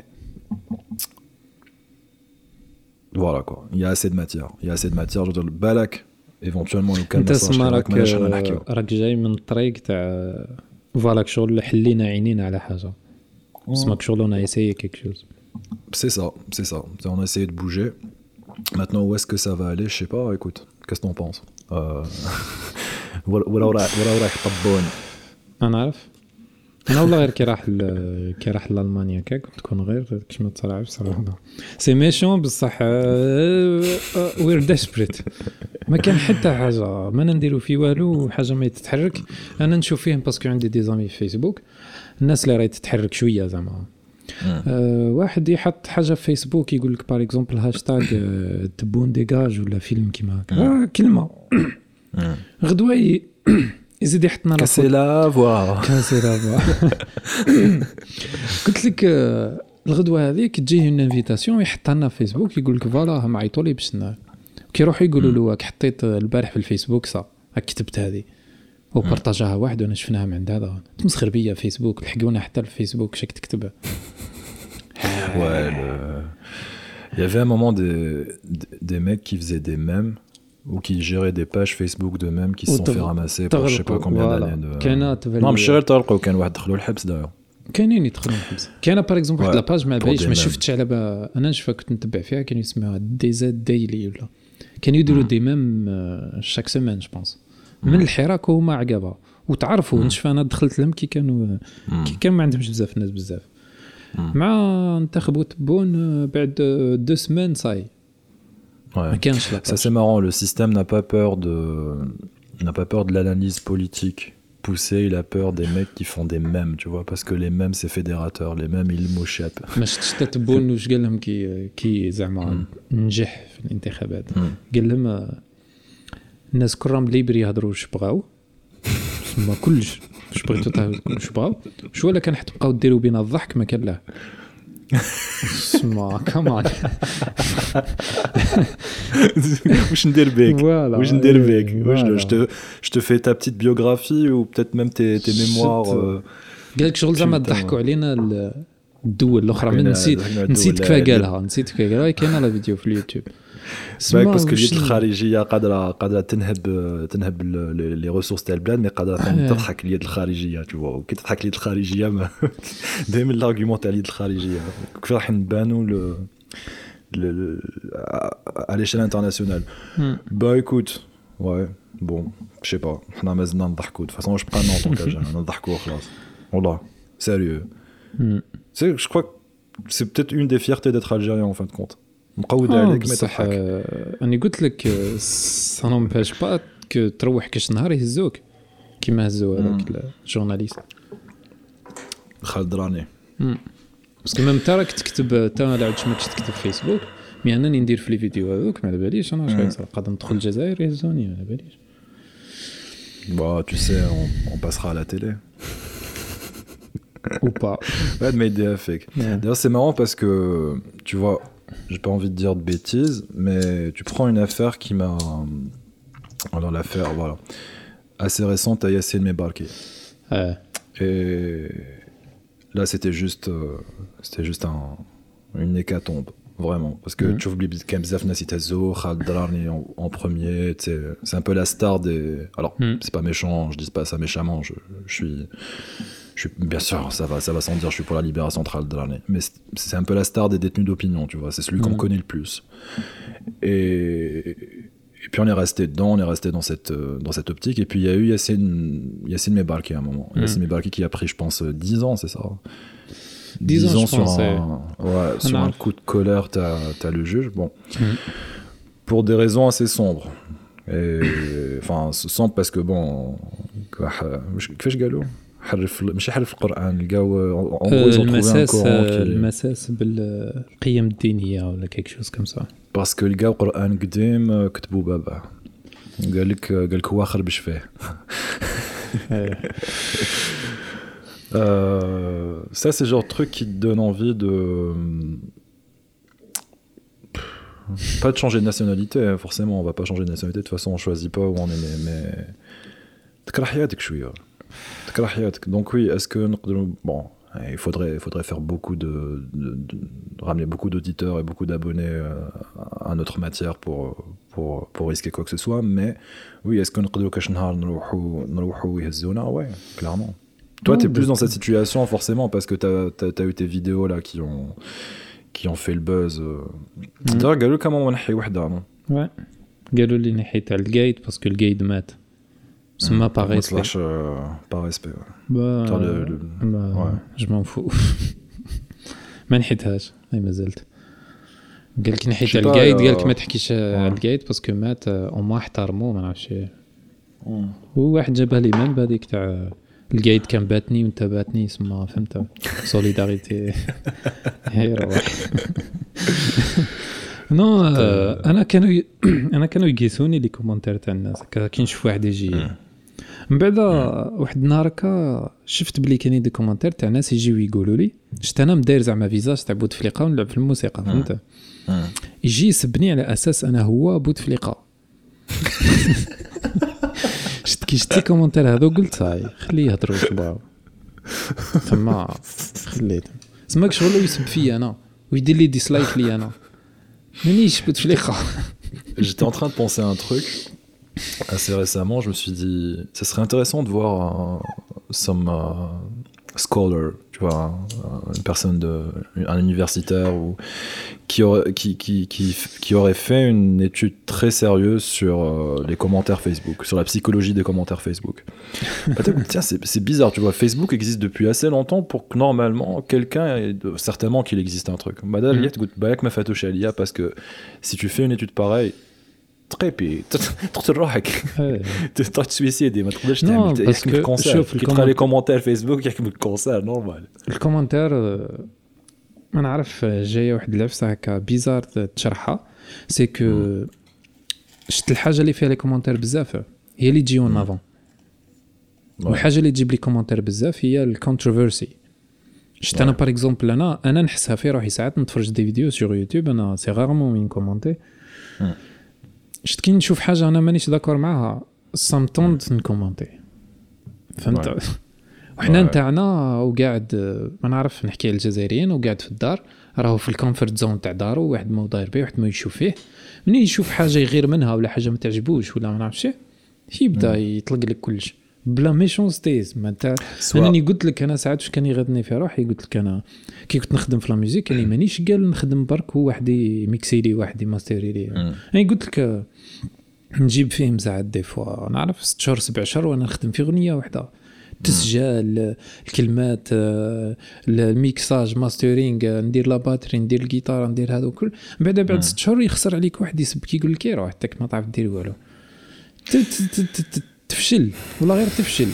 voilà quoi, il y a assez de matière. Je veux dire, le balak éventuellement يكمل راك جاي من الطريق تاع فوالا شغل حلينا عينينا على حاجه اسمك شغل on a essayé quelque chose. C'est ça, on a essayé de bouger. Maintenant, où est-ce que ça va aller, je sais pas. Écoute, qu'est-ce que t'en penses? ولا راح يطبون. انا عارف انا والله غير كي راح لالمانيا كاع كنت كون غير كش ما تصرعش صراحه. سي ميشون بصح وير ديسبريت ما كان حتى حاجه ما نديرو في والو حاجه ما تتحرك. انا نشوف فيهم باسكو عندي دي زامي في فيسبوك الناس اللي راهي تتحرك شويه زعما واحد يحط حاجه في فيسبوك يقول لك باغ اكزومبل هاشتاغ تبون ديجاج ولا فيلم كيما هكا كلمه غدوه يزيد يحطنا لا كاسيلا فوا قلت لك الغدوه هذيك تجيه اون انفيتاسيون يحطها لنا في فيسبوك يقول لك فوالا هم عيطوا لي باش كيروحوا يقولوا له واك حطيت البارح في الفيسبوك صا كتبت هذه وبارطاجاها واحد وانا شفناها من عند هذا تمسخر بيا في فيسبوك لحقونا حتى في فيسبوك شك تكتبها. Ouais, il y avait un moment des mecs qui faisaient des mèmes ou qui géraient des pages Facebook de mèmes qui se sont fait ramasser par je sais pas combien d'années de. Non, مش غير طارقوا كان واحد دخلوا الحبس داير. كاينين يدخلوا الحبس. كاينه باغ اكزومبل واحد لاباج ما بايش ما شفتش على با انا نشوفها كنت نتبع فيها كان يسموها دي زاد دايلي ولا كان يديروا دي ميم chaque semaine je pense. من الحراك وهما عقبه وتعرفوا نشوف انا دخلت لهم كي كان ما عندهمش بزاف الناس بزاف مع انتخبوا تبون بعد deux semaines صاي. Ouais. Ça c'est marrant, le système n'a pas peur de l'analyse politique poussée, il a peur des mecs qui font des mèmes, tu vois, parce que les mèmes c'est fédérateur, les mèmes ils mouchappent. ما شفتش تبون واش قال لهم كي زعما نجح في الانتخابات قال لهم الناس كرام ليبري يهضروا واش بغاو تما كلش واش بغيتو تاع واش بغاو شو ولا كان حتى بقاو ديروا بينا الضحك ما كان له سما كمان واش ندير بيك je te fais ta petite biographie ou peut-être même tes mémoires قالك شغل زعما ضحكوا علينا الدول الاخرى من نسيت كفا قالها كاينه لا فيديو في اليوتيوب. C'est parce que les kharijia قادره تنهب les ressources تاع البلاد مي قادره تضحك ليا الخارجيه tu vois كي تضحك ليا الخارجيه دائما الارغومون تاع ليا الخارجيه كيف راح نبانو à l'échelle internationale. Bah écoute, ouais bon je sais pas حنا مازلنا نضحكوا de toute façon je prends non ton cas انا نضحكوا خلاص والله sérieux. C'est je crois que c'est peut-être une des fiertés d'être algérien en fin de compte. مقود عليك ما تضحك. أنا قلت لك أنا مباش بقى تروح كش نهار يهزوك كيما هزو هذاك الجورناليست خالد راني باسكو ميم تا راك تكتب تا علاش ماكش تكتب فيسبوك مي أنا ندير في لي فيديو هذوك ما على باليش أنا واش غيصير قادر ندخل الجزائر يهزوني ما على باليش. Bah tu sais on passera à la télé ou pas pas de média fake. D'ailleurs c'est marrant parce que tu vois j'ai pas envie de dire de bêtises, mais tu prends une affaire qui m'a... Alors l'affaire, voilà. Assez récente à Yacine Mebarki. Ouais. Et là, c'était juste une hécatombe, vraiment. Parce que tu oublies quand même Zaf Nasita Zo, Khaled Drarni en premier, tu sais, c'est un peu la star des... Alors, c'est pas méchant, je dis pas ça méchamment, je suis, bien sûr, ça va sans dire, je suis pour la libération de Khaled Drarni. Mais c'est un peu la star des détenus d'opinion, tu vois. C'est celui qu'on connaît le plus. Et puis on est resté dedans, dans cette optique. Et puis il y a eu Yacine Mebarki à un moment. Yacine Mebarki qui a pris, je pense, 10 ans, c'est ça 10 ans je pense, sur un coup de colère, t'as le juge. Bon, pour des raisons assez sombres. Enfin, sombres parce que bon, qu'est-ce que je ماشي حرف القران لقاو المساس بالقيم الدينيه ولا كيك شوز كم سا باسكو لقاو قران قديم كتبوا باباه قال لك هو اخر باش فيه ça c'est genre truc qui te donne envie de pas de changer de nationalité forcément on va pas changer de nationalité de toute façon on choisit pas où on est mais تكره حياتك شويه. Donc oui, est-ce que bon, il faudrait faire beaucoup de ramener beaucoup d'auditeurs et beaucoup d'abonnés à notre matière pour risquer quoi que ce soit. Mais oui, est-ce que ouais, clairement. Toi, t'es plus dans cette situation forcément parce que t'as eu tes vidéos là qui ont fait le buzz. D'ailleurs, galou comment on a fait wahda non? Ouais, galou les nihita le guide parce que le guide mate. Ça m'a par respect. Par respect, ouais. Je m'en fous. ما نحيتهاش اي مازلت قال لك نحيت على الجايد قال لك ما تحكيش على الجايد باسكو مات وما احترموه ما نعرفش وواحد جابها لي من بهذيك تاع الجايد كان باتني وانت باتني اسمها فهمت سوليداريتي هي روح نو انا كانوا يقيسوني لي كومونتير تاع الناس كي نشوف واحد يجي من بعد واحد النهار كا شفت بلي كاين دي كومونتير تاع ناس يجيو يقولوا لي شفت انا مداير زعما فيزاج تاع بوتفليقه ونلعب في الموسيقى فهمت يجي يسبني على اساس انا هو بوتفليقه شفت كي شتي كومونتير هذو قلت صاي خليه يهضروا شباب تما خليته سماك شغل يسب فيا انا ويدير لي ديسلايك لي انا. J'étais en train de penser à un truc assez récemment. Je me suis dit, ça serait intéressant de voir scholar, tu vois, une personne un universitaire ou qui aurait fait une étude très sérieuse sur les commentaires Facebook, sur la psychologie des commentaires Facebook. Tiens, c'est bizarre, tu vois, Facebook existe depuis assez longtemps pour que normalement quelqu'un certainement qu'il existe un truc. Madame Liette goûte balak ma fatouche alia parce que si tu fais une étude pareille très pire tu te suicides ما تقدرش تعمل تحكي كونسير كي تقرا لي كومونتير فيسبوك يحكي لك كونسير نورمال الكومونتير ما نعرف جايه واحد العفسه هكا بيزار تشرحها سي كو شفت الحاجه اللي فيها لي كومونتير بزاف هي اللي تجي اون افون والحاجه اللي تجيب لي كومونتير بزاف هي الكونتروفيرسي شفت انا باغ اكزومبل انا نحسها في روحي ساعات نتفرج دي فيديو سور يوتيوب انا سي غارمون وين كومونتي شفت كي نشوف حاجه انا مانيش داكور معها سامطوند نكومونتي فهمت وحنا نتاعنا وقاعد ما نعرف نحكي للجزائريين وقاعد في الدار راهو في الكومفورت زون تاع دارو واحد ما داير به واحد ما يشوف فيه منين يشوف حاجه يغير منها ولا حاجه ما تعجبوش ولا ما نعرفش يبدا يطلق لك كلش بلا ميشونستي ما تاع انني قلت لك انا ساعات واش كان يغضني في روحي قلت لك انا كي كنت نخدم في لا ميوزيك انا مانيش قال نخدم برك هو وحدي ميكسي لي وحدي ماستري لي انا قلت لك نجيب فيه مزعات دي فوا نعرف 6 شهور 7 شهور وانا نخدم في اغنيه وحده تسجيل الكلمات الميكساج ماسترينغ ندير لا باتري ندير الجيتار ندير هذا كل بعد 6 شهور يخسر عليك واحد يسب كي يقول لك روح تك ما تعرف دير والو تفشل ولا غير تفشل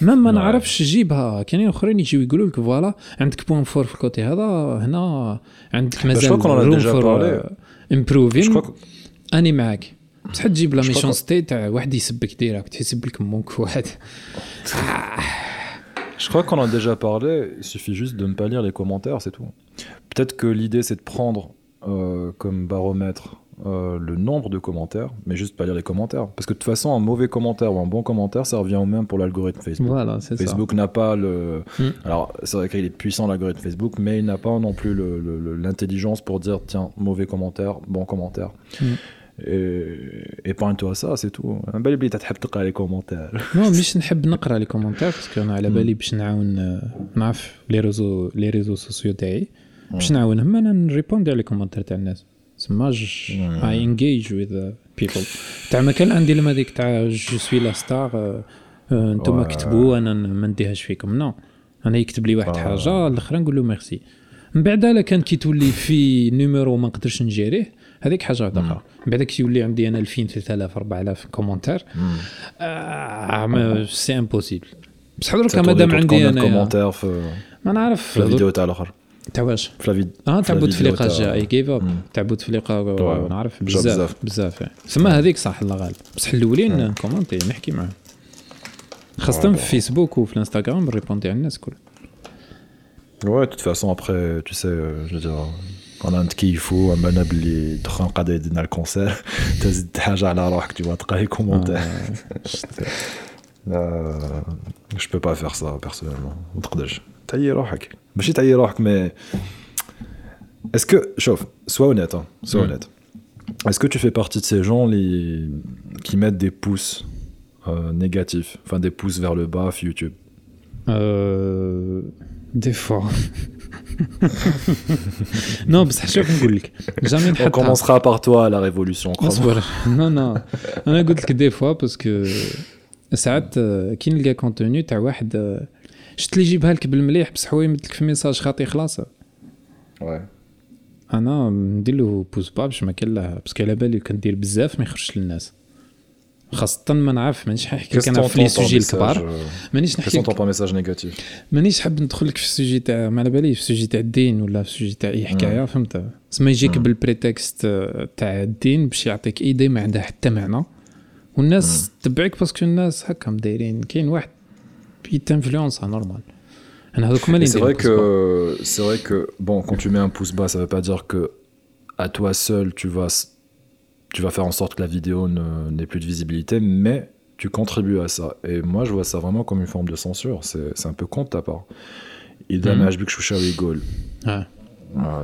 ما نعرفش جيبها كاينين اخرين يجيو يقولوا لك فوالا عندك بوين فور في الكوتي هذا هنا عندك مازال امبروفين اني معاك بصح تجيب لا ميشونستي تاع واحد يسبك ديراك تحسب لك مونك واحد Je crois qu'on en a déjà parlé, il suffit juste de ne pas lire les commentaires, c'est tout. Peut-être que l'idée c'est de prendre comme baromètre le nombre de commentaires, mais juste pas lire les commentaires. Parce que de toute façon, un mauvais commentaire ou un bon commentaire, ça revient au même pour l'algorithme Facebook. Voilà, c'est Facebook ça. N'a pas le... Alors, c'est vrai qu'il est puissant l'algorithme Facebook, mais il n'a pas non plus l'intelligence pour dire, tiens, mauvais commentaire, bon commentaire. Et épargne-toi ça, c'est tout. Je ne sais pas si tu aimes les commentaires. Non, je n'aime pas lire les commentaires, parce qu'on a la balle pour nous aider les réseaux sociaux. Pour nous aider, on répond à les commentaires des gens. I engage with people. تاع ما كان عندي لما ديك تاع جو سوي لا ستار نتوما كتبوا انا ما نديهاش فيكم نو انا يكتب لي واحد حاجه الاخرى نقول له ميرسي من بعد الا كان كيتولي في نيميرو ما نقدرش نجيريه هذيك حاجه دقه من بعد كيولي عندي انا 2000 3000 4000 كومونتير سي امبوسيبل بصح درك مادام عندي انا كومونتير ما نعرف الفيديو تاع الاخر تاع واش فلافيد تاع بوتفليقه جا اي جيف اب تاع بوتفليقه نعرف بزاف سما هذيك صح الله غالب بصح الاولين كومونتي نحكي معاه خاصة في Facebook ou sur Instagram, répondez à Inès. Ouais, de toute façon, après, tu sais, je veux dire, quand on a un qui il faut, un manab qui a des dans le concert, tu as des choses à la rock, tu vois, tu as des commentaires. Je peux pas faire ça personnellement. Tu as des rock. Je suis rock, mais. Est-ce que. Chauffe, sois honnête, hein, sois honnête. Est-ce que tu fais partie de ces gens les... qui mettent des pouces négatif, enfin des pouces vers le bas sur YouTube. Des fois. Non, mais ça je vais vous jamais. On commencera par toi à la révolution. Non. On a dit que des fois parce que ساعات كي نلقى كونتوني تاع واحد شفت اللي يجيبها لك بالمليح بصح هو يمد لك في ميساج خاطي خلاص. واه. انا ندير له بوز با باش ما كاين لا باسكو على بالي كندير بزاف ما يخرجش للناس. خاصة ما نعرف مانيش حنحكي لك انا في لي سوجي الكبار مانيش نحكي لك ميساج نيجاتيف مانيش حاب ندخل لك في السوجي تاع ما على بالي في السوجي تاع الدين ولا في السوجي تاع اي حكايه فهمت سما يجيك بالبريتكست تاع الدين باش يعطيك ايدي ما عندها حتى معنى والناس تبعك باسكو الناس هكا مدايرين كاين واحد بيتانفلونس نورمال انا هذوك هما اللي c'est vrai que bon quand tu mets un pouce bas ça veut pas dire que à toi seul tu vas faire en sorte que la vidéo n'ait plus de visibilité, mais tu contribues à ça. Et moi, je vois ça vraiment comme une forme de censure. C'est un peu con de ta part. Il y a un HBQ Choucha Wigol.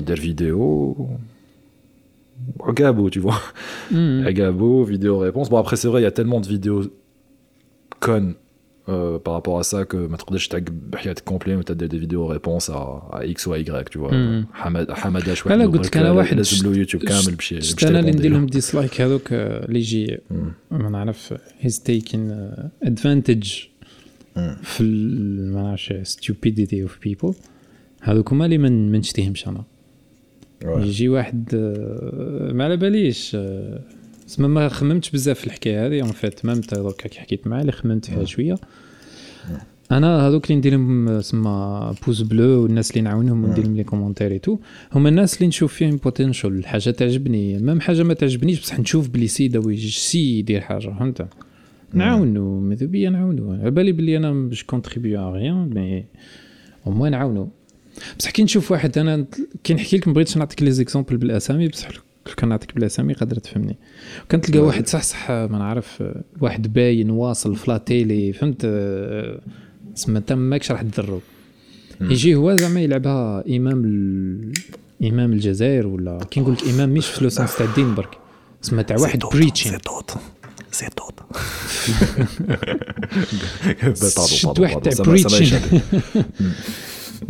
Des vidéos... Agabo, tu vois. Agabo, vidéo-réponse. Bon, après, c'est vrai, il y a tellement de vidéos connes par rapport à ça que maintenant, je tag Bayat complet, mais tu as des vidéos-réponses à X ou à Y, tu vois. Hamada Chouette, le bleu YouTube, Kamel, Bchir. Je t'en ai dit le dislike, donc les gens, on a he's taking advantage of the stupidity of people. هذوك هما اللي ما نشتيهمش انا. يجي واحد ما على باليش سما ما خممتش بزاف في الحكايه هذه اون فيت ميم تا درك حكيت معاه اللي خممت فيها شويه انا هذوك اللي ندير لهم سما بوز بلو والناس اللي نعاونهم وندير لهم لي كومونتير اي تو هما الناس اللي نشوف فيهم بوتنشال حاجه تعجبني ميم حاجه ما تعجبنيش بصح نشوف بلي سيده ويجي سي يدير حاجه فهمت نعاونو ماذا بيا نعاونو على بالي بلي انا مش كونتريبيو ا ريان مي او موين نعاونو بصح كي نشوف واحد انا كي نحكي لك ما بغيتش نعطيك لي زيكزامبل بالاسامي بصح كان نعطيك بلا سامي قادر تفهمني كنت تلقى واحد صح ما نعرف واحد باين واصل فلاتيلي فهمت سما تماكش راح تضرو يجي هو زعما يلعبها امام الجزائر ولا كي نقول لك امام مش في لو سانس تاع الدين برك سما تاع واحد بريتشين سي توت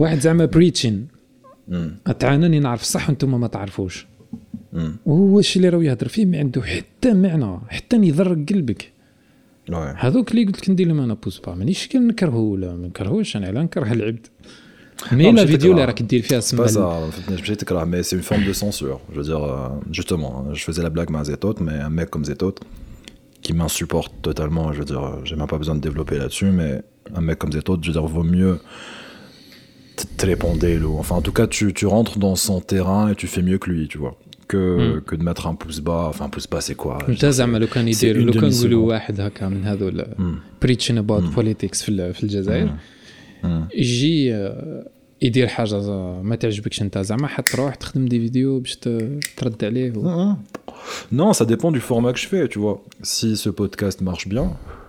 واحد زعما بريتشين اتعاناني نعرف صح وانتم ما تعرفوش وهو الشيء اللي راهو يهضر فيه ما عنده حتى معنى حتى يضر قلبك هذوك اللي قلت لك ندير لهم انا بوز با مانيش كنكرهه ولا ما نكرهوش انا على نكره العبد مي لا فيديو اللي راك دير فيها سما لا ماشي تكره مي سي اون فورم دو سانسور جو veux dire justement je faisais la blague مع زيتوت mais un mec comme زيتوت qui m'insupporte totalement je veux dire j'ai même pas besoin de développer là-dessus mais un mec comme زيتوت je veux dire vaut mieux te répondre ou enfin en tout cas tu rentres dans son terrain et tu fais mieux que lui tu vois que de mettre un pouce bas enfin un pouce bas c'est quoi تزعم لو كان يدير لو كان يقولوا واحد هكا من هذول بريتشين اباوت بوليتيكس في الجزائر يجي يدير حاجه ما تعجبكش انت زعما حط روح تخدم دي فيديو باش ترد عليه non ça dépend du format que je fais tu vois si ce podcast marche bien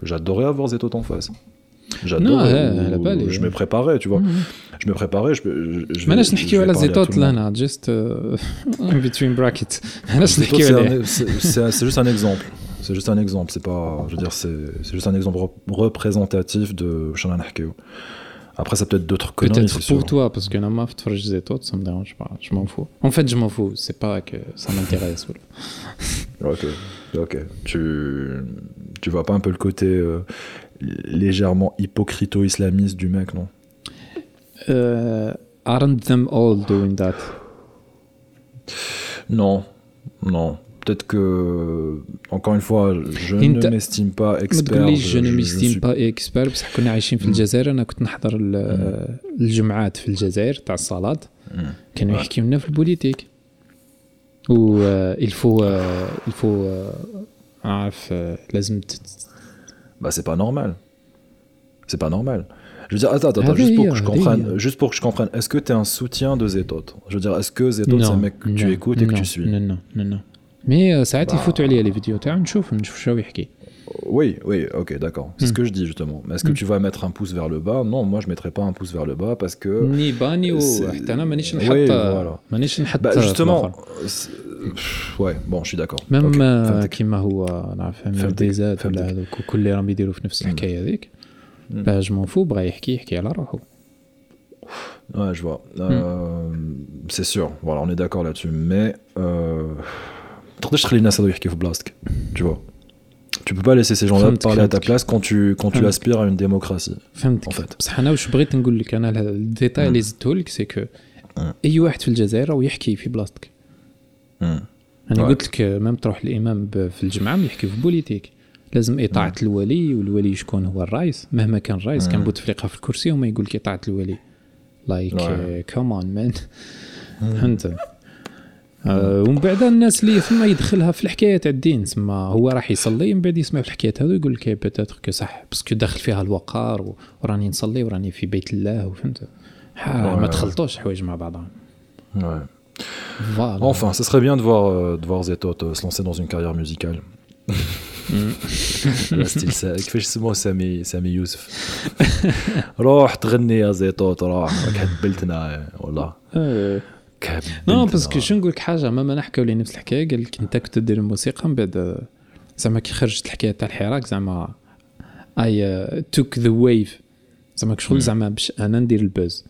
j'adorerais avoir Zeto en face j'adorais je me préparais tu vois je mais là je n'ai pas Zetot là juste in between brackets c'est juste un exemple c'est pas je veux dire c'est juste un exemple représentatif de Shannon Hakeo après ça peut-être d'autres conneries peut-être pour toi parce que nama t'frage Zetot ça me dérange pas je m'en fous en fait je m'en fous c'est pas que ça m'intéresse OK tu vois pas un peu le côté légèrement hypocrito-islamiste du mec, non aren't them all doing that? Non, non. Peut-être que, encore une fois, je ne m'estime pas expert. Je ne m'estime pas expert parce qu'on est عايشين في الجزائر. أنا كنت نحضر الجمعات في الجزائر تاع الصلاة. كانوا يحكيوا لنا في البوليتيك. و il faut عارف لازم. Bah c'est pas normal. C'est pas normal. Je veux dire, attends, juste pour que je comprenne, est-ce que t'es un soutien de Zetot? Je veux dire, est-ce que Zetot, c'est un mec que tu écoutes et que tu suis? Non. Mais ça a été foutu les vidéos. Oui, ok, d'accord. C'est ce que je dis justement. Mais est-ce que tu vas mettre un pouce vers le bas? Non, moi je mettrai pas un pouce vers le bas parce que. Ni bas ni haut. Justement. Ouais, bon, je suis d'accord. Même كيما هو فهمتي كل اللي راهم يديروا في نفس الحكايه هذيك. Bah, je m'en fous, bah, il y a la roue. Ouais, je vois. C'est sûr, voilà, on est d'accord là-dessus, mais. Tu vois. Tu peux pas laisser ces gens-là parler à ta place quand tu aspires à une démocratie. En fait. Le détail des tolks, c'est que. Il y a un في الجزائر ويحكي في بلاصتك. أنا قلت لك même تروح الإمام في الجمعة يحكي في بوليتيك. لازم إطاعة الولي والولي شكون هو الرئيس مهما كان الرئيس كان بوتفليقة في الكرسي وما يقولك إطاعة الولي like come on man أنت ومن بعد الناس اللي ثم يدخلها في الحكاية تاع الدين سما هو راح يصلي من بعد يسمع في الحكاية هذو يقول لك بتاترك صح باسكو داخل فيها الوقار وراني نصلي وراني في بيت الله وفهمت ما تخلطوش حوايج مع بعضهم. Voilà. Enfin, ce serait bien de voir Zetot se lancer dans une carrière musicale. كيفاش اسمه سامي يوسف روح تغني يا زيطوط روح كهبلتنا والله نو باسكو شنو نقولك حاجه ما نحكيو لي نفس الحكايه قال لك انت كنت دير الموسيقى من بعد زعما كي خرجت الحكايه تاع الحراك زعما اي توك ذا ويف زعما كشغل زعما باش انا ندير البوز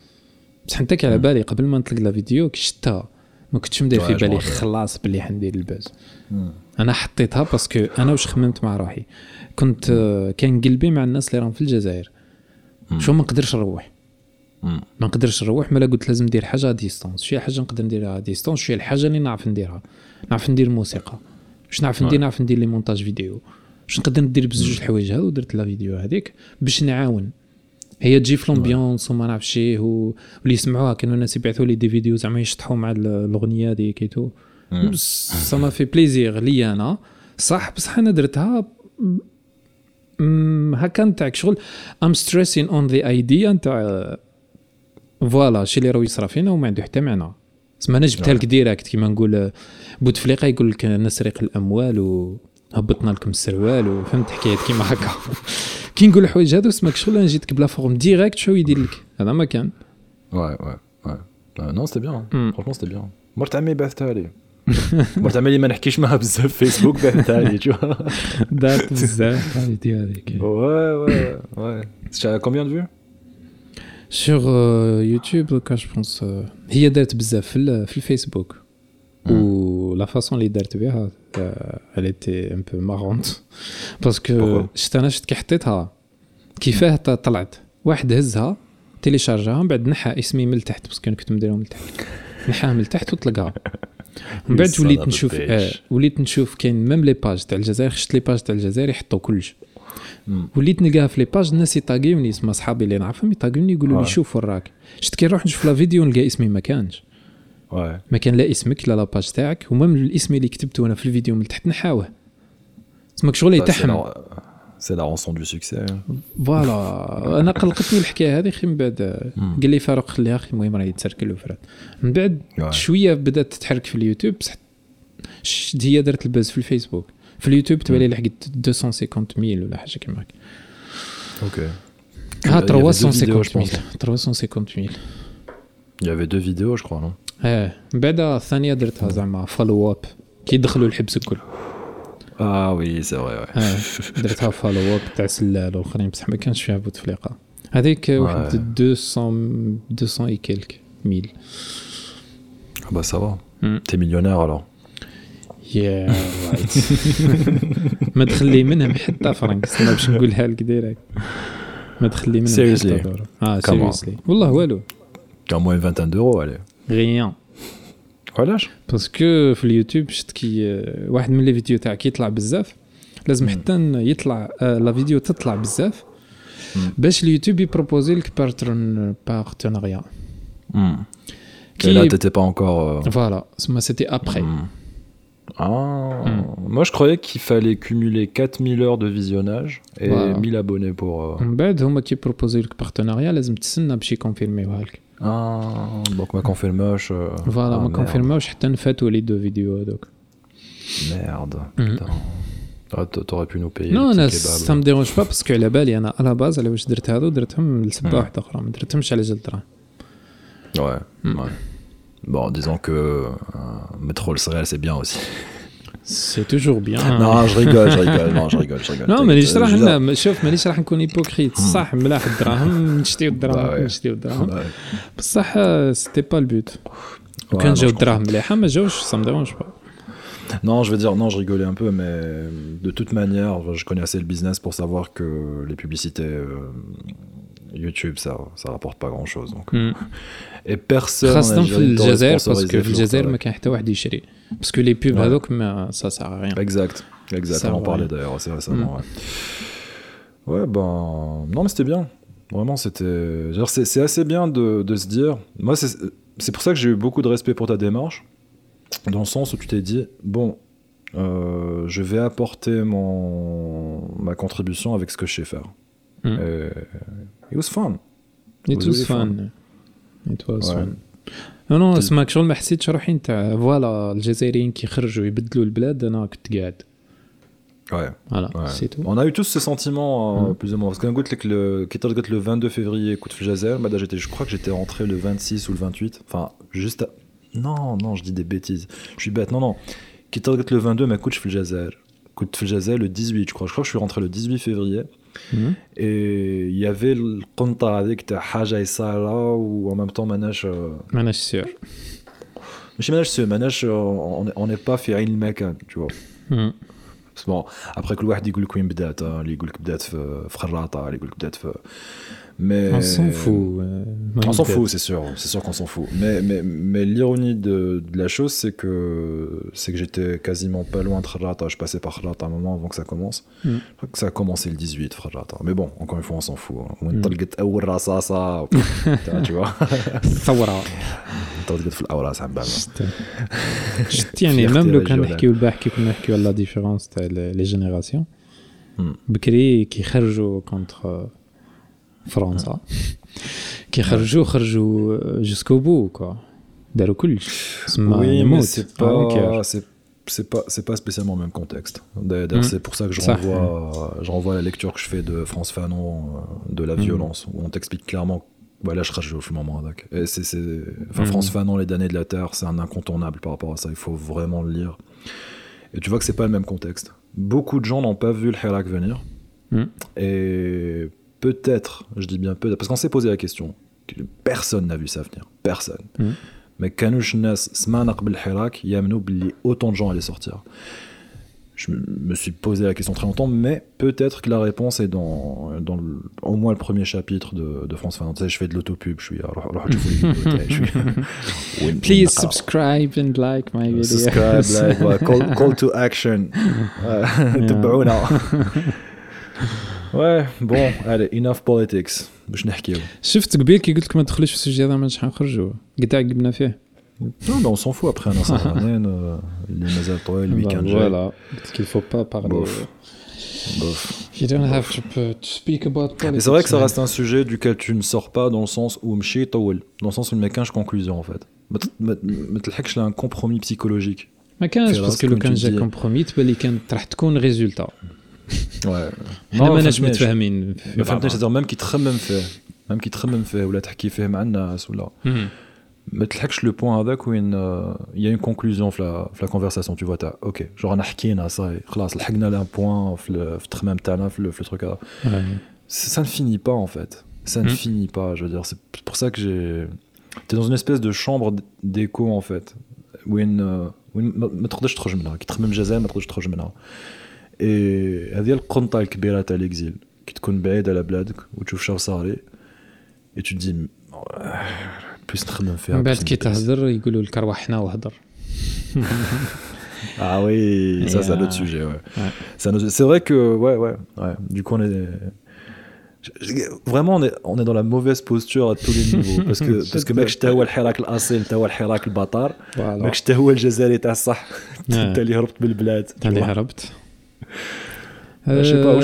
بصح انت كي على بالي قبل ما نطلق لا فيديو كشتا ما كنتش مدير في بالي خلاص بلي حندير الباز انا حطيتها باسكو انا واش خممت مع روحي كنت كان قلبي مع الناس اللي راهم في الجزائر شو ما نقدرش نروح ملا قلت لازم ندير حاجه ديستانس شي حاجه نقدر نديرها ديستانس شي الحاجه اللي نعرف ندير موسيقى واش نعرف ندير لي مونتاج فيديو واش نقدر ندير بزوج الحوايج هذو درت لا فيديو هذيك باش نعاون هي تجي في الامبيونس وما نعرف شي واللي يسمعوها كانوا الناس يبعثوا لي دي فيديو زعما يشطحوا مع الاغنيه هذيك ايتو سما في بليزير لي انا صح انا درتها هكا نتاع شغل ام ستريسين اون ذا ايديا نتاع فوالا شي اللي راه يصرا فينا وما عنده حتى معنى سما انا جبتها لك ديريكت كيما نقول بوتفليقه يقول لك نسرق الاموال وهبطنا لكم السروال وفهمت حكايات كيما هكا كي نقول الحوايج هادو سماك شغل انا جيتك بلا فورم ديريكت شو يدير لك هذا ما كان واي نو سيتي بيان فرانشمون سيتي بيان مرت عمي بعثتها لي مرت عمي ما نحكيش معها بزاف فيسبوك بعثتها لي جو دارت بزاف هادي هذيك واي شحال كومبيان دو sur YouTube quand je pense هي دارت بزاف في الفيسبوك ou la façon les dartes بها elle était un peu marrante parce que شتناشت كي حطيتها كيفاه طلعت واحد هزها تيليشارجها من بعد نحى اسمي من تحت باسكو كنت مديرهم من تحت نحاها من تحت وطلقها من بعد وليت نشوف كاين ميم لي باج تاع الجزائر خشت لي باج تاع الجزائر يحطوا كلش وليت نلقاها في لي باج الناس يطاقيوني اسم اصحابي اللي نعرفهم يطاقيوني يقولوا لي شوف وراك شت كي نروح نشوف لا فيديو نلقى اسمي ما كانش ما كان لا اسمك لا لاباج تاعك ومام الاسم اللي كتبته انا في الفيديو من تحت نحاوه اسمك شغل يتحمل سي لا رونسون دو سوكسي فوالا انا قلقتني الحكايه هذه خي من بعد قال لي فاروق خليها اخي المهم راه يتسركل وفرات من بعد شويه بدات تتحرك في اليوتيوب بصح هي درت الباز في الفيسبوك في اليوتيوب تبالي لحقت 250000 ولا حاجه كيما هكا اوكي ها 350000 il y avait deux vidéos je crois non بعدا الثانيه درتها زعما فولو اب كي دخلوا الحبس الكل وي سي فري درتها فولو اب تاع سلال والاخرين بصح ما كانش فيها بوتفليقه هذيك واحد 200 اي كلك 1000 با سافا تي مليونير الو يا رايت ما تخلي منهم حتى فرنك انا باش نقولها لك ديريكت ما تخلي منهم حتى دور سيريسلي والله والو C'était en moins 20 d'euros, allez. Rien. علاش باسكو في اليوتيوب شفت كي واحد من لي فيديو تاع كي يطلع بزاف لازم حتى يطلع لا فيديو تطلع بزاف باش اليوتيوب يبروبوزي لك بارتناريا كي تيتي با انكور فوالا سما سيتي ابري Ah, moi je croyais qu'il fallait cumuler 4000 heures de visionnage et 1000 abonnés pour. Bah, donc moi qui proposais le partenariat, les m'tsen n'a pas confirmé Walk. Ah, donc ma confirmage. Voilà, ma confirmage, j'ai tenu fait les deux vidéos donc. Merde. Putain. T'aurais pu nous payer. Non, ça me dérange pas parce que la balle, il y en a à la base, elle a juste drette à dos, drette même le sabbat, d'accord, mais drette même chez les autres. Ouais. Bon, disons que Métrole Céréales, c'est bien aussi. C'est toujours bien. Non, je rigole. Non, je rigole. Non, mais je راح نكون hypocrite. صح ملاح الدراهم نشتيو الدراهم. بصح c'était pas le but. كان جاو الدراهم مليحه ما جاوش ça me dérange pas. Non, je veux dire, non, je rigolais un peu, mais de toute manière, je connais assez le business pour savoir que les publicités YouTube, ça rapporte pas grand-chose. Donc. Et personne en Algérie ne sponsorise les flots. Parce que les pubs, ça sert à rien. Exact. Ça on en parlait d'ailleurs assez récemment. Ouais, ben... Non, mais c'était bien. Vraiment, c'était... Genre, c'est assez bien de se dire... Moi, c'est pour ça que j'ai eu beaucoup de respect pour ta démarche. Dans le sens où tu t'es dit, bon, je vais apporter ma contribution avec ce que je sais faire. It was fun. It was fun. Non, اسمعك شغل ما حسيتش روحي نتاع فوالا الجزائريين كي خرجوا يبدلوا البلاد انا كنت قاعد. Ouais. On a eu tous ce sentiment plus ou moins parce qu'un goût le 22 février écoute le Jazer, bah je crois que j'étais rentré le 26 ou le 28, enfin juste à... Non, je dis des bêtises. Je suis bête. Non. Qui target le 22 mais écoute le Jazer. Écoute le Jazer le 18, je crois que je suis rentré le 18 février. Et il y avait le compta avec ta haja et sara ou en même temps manage sûr mais manage on n'est pas fait il mec tu vois c'est bon après que le واحد يقول كوين بدات اللي يقول لك بدات في خراطه اللي يقول لك بدات في mais on s'en fout c'est sûr qu'on s'en fout mais l'ironie de la chose c'est que j'étais quasiment pas loin de Kharrata, je passais par Kharrata un moment avant que ça commence. Je crois que ça a commencé le 18 Kharrata. Mais bon, encore une fois on s'en fout. On طلقت اول رصاصه tu vois. ثوره. طلقت في الاول رصاصه بعد. شتي يعني même لو كان نحكيو لا ديفيرونس تاع لي جينيراسيون. بكري كي خرجوا contre France qui خرجوا jusqu'au bout quoi. داروا كلش. Oui, mais c'est pas spécialement le même contexte. D'ailleurs, c'est pour ça que je renvoie à la lecture que je fais de Frantz Fanon de la violence où on t'explique clairement voilà, je crache au moment d'ac. Et c'est Frantz Fanon les damnés de la terre, c'est un incontournable par rapport à ça, il faut vraiment le lire. Et tu vois que c'est pas le même contexte. Beaucoup de gens n'ont pas vu le Hirak venir. Et peut-être, je dis bien peut-être, parce qu'on s'est posé la question. Personne n'a vu ça venir. Personne. Mais كانوش الناس سمعنا قبل الحراك يامنوا بلي autant de gens allaient sortir. Je me suis posé la question très longtemps, mais peut-être que la réponse est dans au moins le premier chapitre de France Fanon. Je fais de l'autopub, je suis Please subscribe and like my videos. Subscribe, like, call to action. Ouais, bon, allez, enough politics. باش نحكيو شفت قبيل كي قلت لك ما تدخليش في السجيه هذا ما نش حنخرجوا قاع قبنا فيه non mais on s'en fout après un certain les mazal toi le week-end voilà qu'il faut pas parler you don't have to speak about politics. C'est vrai que ça reste un sujet duquel tu ne sors pas dans le sens où مشي طول dans le sens où il ماكانش conclusion en fait ما تلحقش لان compromis psychologique ما كانش parce que لو كان جا compromis تبالي كانت راح تكون résultat Ouais. Non, je me suis amélioré. Le fait c'est-à-dire même qui te fait ou la تحكي فيه مع الناس ولا ما تلحقش لو بوين هذاك وين il y a une conclusion في la conversation tu vois t'as OK genre انا حكينا صاي خلاص لحقنا لان بوين في التخمام تاعنا في le truc là. Ça ne finit pas en fait. Ça ne finit pas, je veux dire c'est pour ça que t'es dans une espèce de chambre d'écho en fait. وين ما تقدرش تخرج منها كي تخمم جزاء ما تقدرش تخرج منها. Et هذه القنطة الكبيرة تاع الإكزيل كي تكون بعيد على بلادك وتشوف شنو صاري et tu te dis بس نخدم فيها بعد كي تهضر يقولوا لك روحنا وهضر. Ah oui, ça c'est un autre sujet. Ouais. Ouais. C'est vrai que ouais. Du coup, on est vraiment on est dans la mauvaise posture à tous les niveaux parce que mec, j'étais au Hirak al-Asil, t'as au Hirak al-Batar, mec, j'étais au Algérie تاع الصح, t'as اللي هربت بالبلاد, t'as اللي هربت. Je sais pas où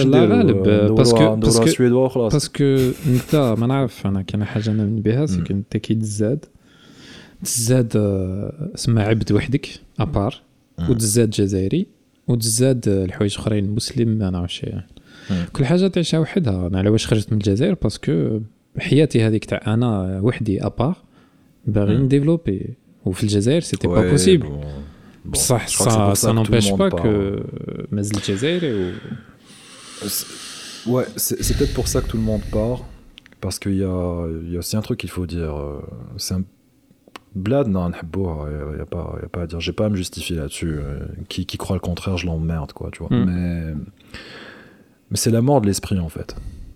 je suis parce que نتا ما نعرف انا كاين حاجه انا من بها سي كنت كي تزاد اسمها عبد وحدك ابار وتزاد جزائري وتزاد الحوايج اخرين مسلم انا عارف شي كل حاجه تعيشها وحدها. انا علاش خرجت من الجزائر باسكو حياتي هذيك تاع انا وحدي ابار باغي نديفلوبي وفي الجزائر سيتي با بوسيبل بصح ça n'empêche pas que مازال جزائري و ouais c'est peut-être pour ça que tout le monde part parce que il y a aussi un truc qu'il faut dire c'est un blad non nحبوها il y a pas à dire, j'ai pas à me justifier là-dessus qui croit le contraire je l'emmerde quoi tu vois mais c'est la mort de l'esprit en fait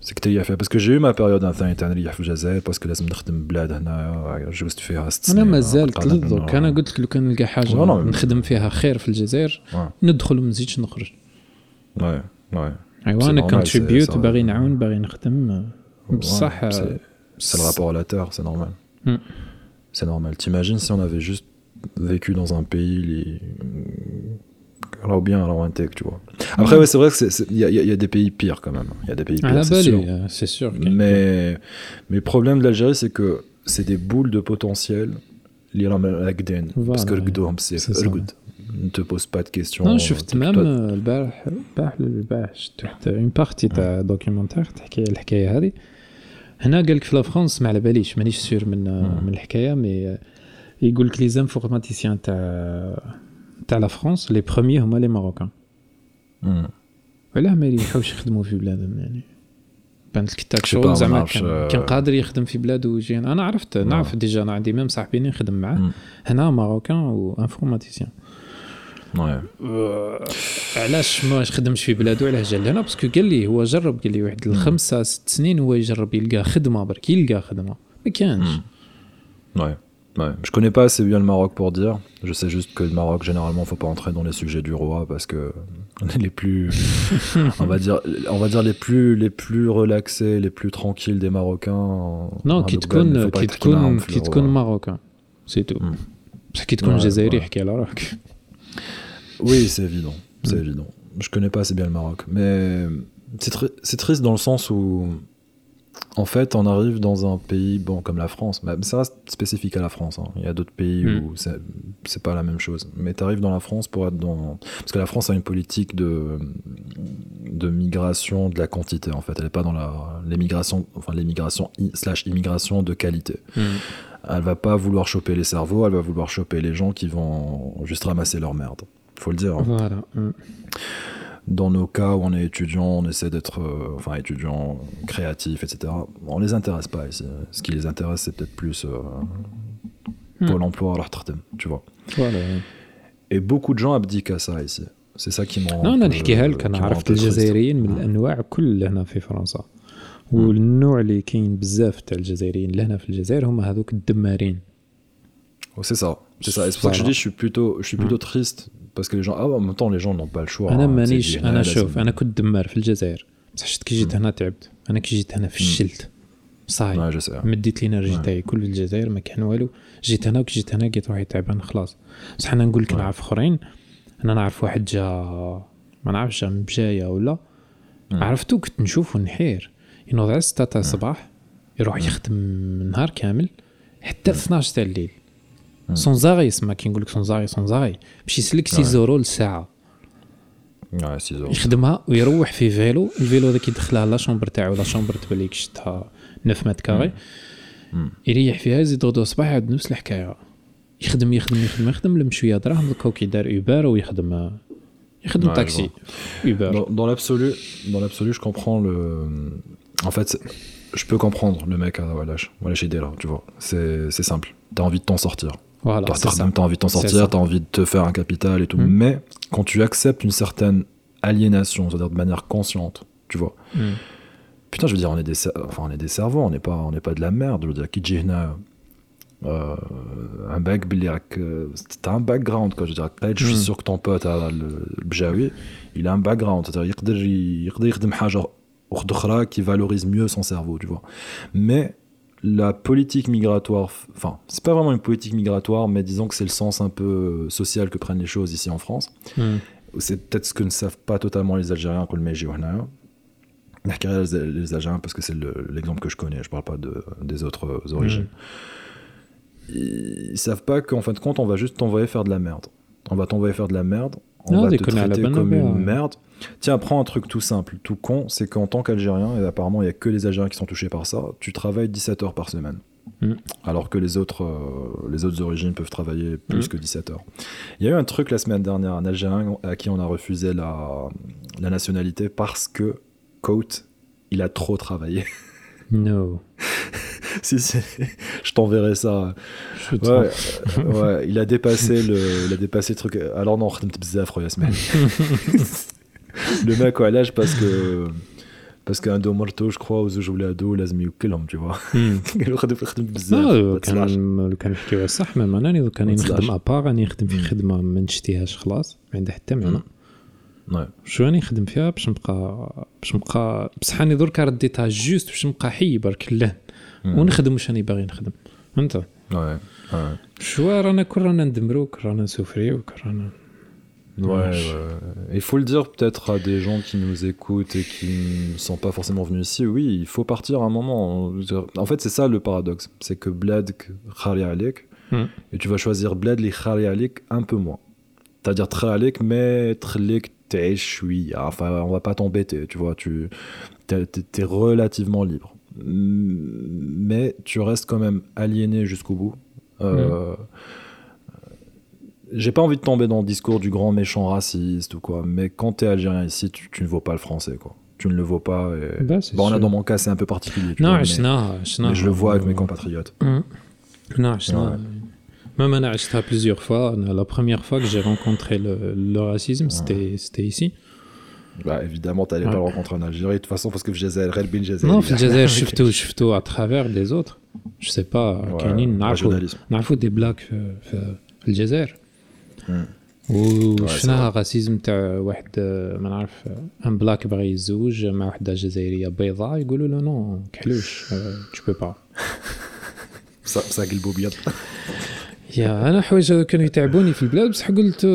c'est que tu as fait parce que j'ai eu ma période interne اللي في الجزائر parce que لازم نخدم بلاد هنا جوست فيها 6 سنين انا مازال تلذك انا قلت لك لو كان نلقى حاجه نخدم فيها خير في الجزائر ندخل وما نزيدش نخرج ايوا انا كونتريبيوت باغي نعاون باغي نخدم بصح c'est le rapport à la terre c'est normal. C'est normal. T'imagines si on avait juste vécu dans un pays alors bien alors intègre, tu vois. Après ouais, c'est vrai que il y a des pays pires quand même. Il y a des pays pires, c'est sûr. Mais le problème de l'Algérie c'est que c'est des boules de potentiel liées à la Gden parce que le Gdom c'est le good. Ne te pose pas de questions. Non, je te même le bah, une partie d'un documentaire تحكي الحكايه هذه. هنا قالك في فرنسا ما على باليش مانيش سير من الحكايه مي يقولك لي زانفورماتيسيان تاع لا فرنسا لي بروميي هما لي ماروكان علاه ما يلحقوش يخدموا في بلادهم يعني بانت لك تاك شغل زعما كان قادر يخدم في بلاده ويجي انا نعرف ديجا انا عندي ميم صاحبي نخدم معاه هنا ماروكان وانفورماتيسيان علاش ما خدمش في بلادو علاه جا لهنا باسكو قال لي هو جرب قال لي واحد 5-6 سنين هو يجرب يلقى خدمه برك يلقى خدمه ما كانش je connais pas assez bien le Maroc pour dire je sais juste que le Maroc généralement faut pas entrer dans les sujets du roi parce que on est les plus on va dire les plus relaxés les plus tranquilles des Marocains non qui te connaît marocain c'est tout ça qui te connaît jazairi يحكي على روحك. Oui, c'est évident. Je connais pas assez bien le Maroc, mais c'est triste dans le sens où, en fait, on arrive dans un pays, bon, comme la France, mais ça reste spécifique à la France, hein. Il y a d'autres pays où c'est pas la même chose, mais t'arrives dans la France pour être dans... Parce que la France a une politique de migration de la quantité, en fait. Elle est pas dans l'émigration / immigration de qualité. Elle va pas vouloir choper les cerveaux, elle va vouloir choper les gens qui vont juste ramasser leur merde. Faut le dire. Voilà. Dans nos cas où on est étudiant, on essaie d'être étudiant, créatif, etc. On les intéresse pas ici. Ce qui les intéresse, c'est peut-être plus Pôle emploi, leur traitement, tu vois. Voilà. Et beaucoup de gens abdiquent à ça ici. C'est ça qui m'en... Non, on a dit que nous avons des Jazairiens de tous les genres ici en France. والنوع اللي كاين بزاف تاع الجزائريين لهنا في الجزائر هما هذوك الدمارين. C'est ça. C'est ça. Et c'est pour ça que je dis je suis plutôt triste parce que les gens en même temps les gens n'ont pas le choix. انا شوف انا كنت دمار في الجزائر بصح شفت كي جيت هنا تعبت. انا كي جيت هنا فشلت. صاير مديت الانرجي تاعي كل الجزائر ما كان والو. جيت هنا لقيت روحي تعبان خلاص. بصح انا نقول لك نعرف اخرين انا نعرف واحد جا ما نعرفش من بجايه ولا عرفتو كنت نشوفو نحير ينوض 6 تاع الصباح يروح يخدم النهار كامل حتى 12 تاع الليل سونزاري اسمها كي نقول لك سونزاري باش يسلك 6€ للساعه 6€ يخدمها ويروح في فيلو الفيلو هذاك يدخلها لا شومبر تاعو لا شومبر تبليك شتها 9 متر كاري يريح فيها يزيد غدوه الصباح عاد نفس الحكايه يخدم لمشويه دراهم دوك كي دار اوبر ويخدم تاكسي اوبر dans l'absolu je comprends En fait, je peux comprendre le mec à Walash. Walash idée là, tu vois. C'est simple. T'as envie de t'en sortir. Voilà. T'as envie de te faire un capital et tout. Mais quand tu acceptes une certaine aliénation, c'est-à-dire de manière consciente, tu vois. Putain, je veux dire, on est des cerveaux, on n'est pas de la merde. Je veux dire, Kijina, un bac biliac, t'as un background quoi, je dirais. Je suis sûr que ton pote le Bjaoui, il a un background, c'est-à-dire il peut يخدم حاجة أخرى qui valorise mieux son cerveau, tu vois. Mais la politique migratoire, enfin, c'est pas vraiment une politique migratoire, mais disons que c'est le sens un peu social que prennent les choses ici en France. C'est peut-être ce que ne savent pas totalement les Algériens qu'on le met Jihana. Les Algériens, parce que c'est l'exemple que je connais, je parle pas des autres origines. Ils savent pas qu'en fin de compte, on va juste t'envoyer faire de la merde. On va t'envoyer faire de la merde, on va te traiter comme une merde. Tiens, prends un truc tout simple, tout con, c'est qu'en tant qu'Algérien, et apparemment il n'y a que les Algériens qui sont touchés par ça, tu travailles 17 heures par semaine. Alors que les autres origines peuvent travailler plus que 17 heures. Il y a eu un truc la semaine dernière, un Algérien à qui on a refusé la nationalité parce que, quote, il a trop travaillé. No. Si, je t'enverrai ça. Ouais, il a dépassé le truc. Alors non, خدمت بزاف خويا اسمعني. Le mec à l'âge parce qu'un de morto, je crois, aux oulado, لازم يوكلهم, tu vois. قالوا خدمت بزاف. كان يحكيوا صح ما معناني لو كان يخدم ابار راني نخدم في خدمه ما نشتيهاش خلاص ما عندها حتى معنى. شو راني نخدم فيها باش نبقى بصح راني درك رديتها جوست باش نبقى حي برك الله ونخدم واش راني باغي نخدم فهمت شو رانا كلنا ندمرو كلنا نسوفريو كلنا. Il faut le dire peut-être à des gens qui nous écoutent et qui ne sont pas forcément venus ici. Oui, il faut partir à un moment. En fait, c'est ça le paradoxe, c'est que bled khali alik et tu vas choisir bled li khali alik un peu moins. C'est-à-dire khali alik mais khalik t'échoui. Enfin, on va pas t'embêter, tu vois. Tu t'es relativement libre, mais tu restes quand même aliéné jusqu'au bout. J'ai pas envie de tomber dans le discours du grand méchant raciste ou quoi, mais quand t'es algérien ici, tu ne vaux pas le français, quoi. Tu ne le vaux pas. Et... bon, là, dans mon cas, c'est un peu particulier. Non, mais je le vois avec mes compatriotes. Même on a acheté plusieurs fois. La première fois que j'ai rencontré le racisme, c'était ici. Bah, évidemment, t'allais pas le rencontrer en Algérie, de toute façon, parce que le Jazair. Non, le Jazair, je suis à travers les autres. Je sais pas, Kanine, on a fait des blagues le Jazair. وشفناها غاسيزم تاع واحد ما نعرف ان بلاك باغي يتزوج مع وحده جزائريه بيضاء يقولوا له نو كحلوش تو بو با صاك قلبو ابيض يا انا حوايج كانوا يتعبوني في البلاد بصح قلت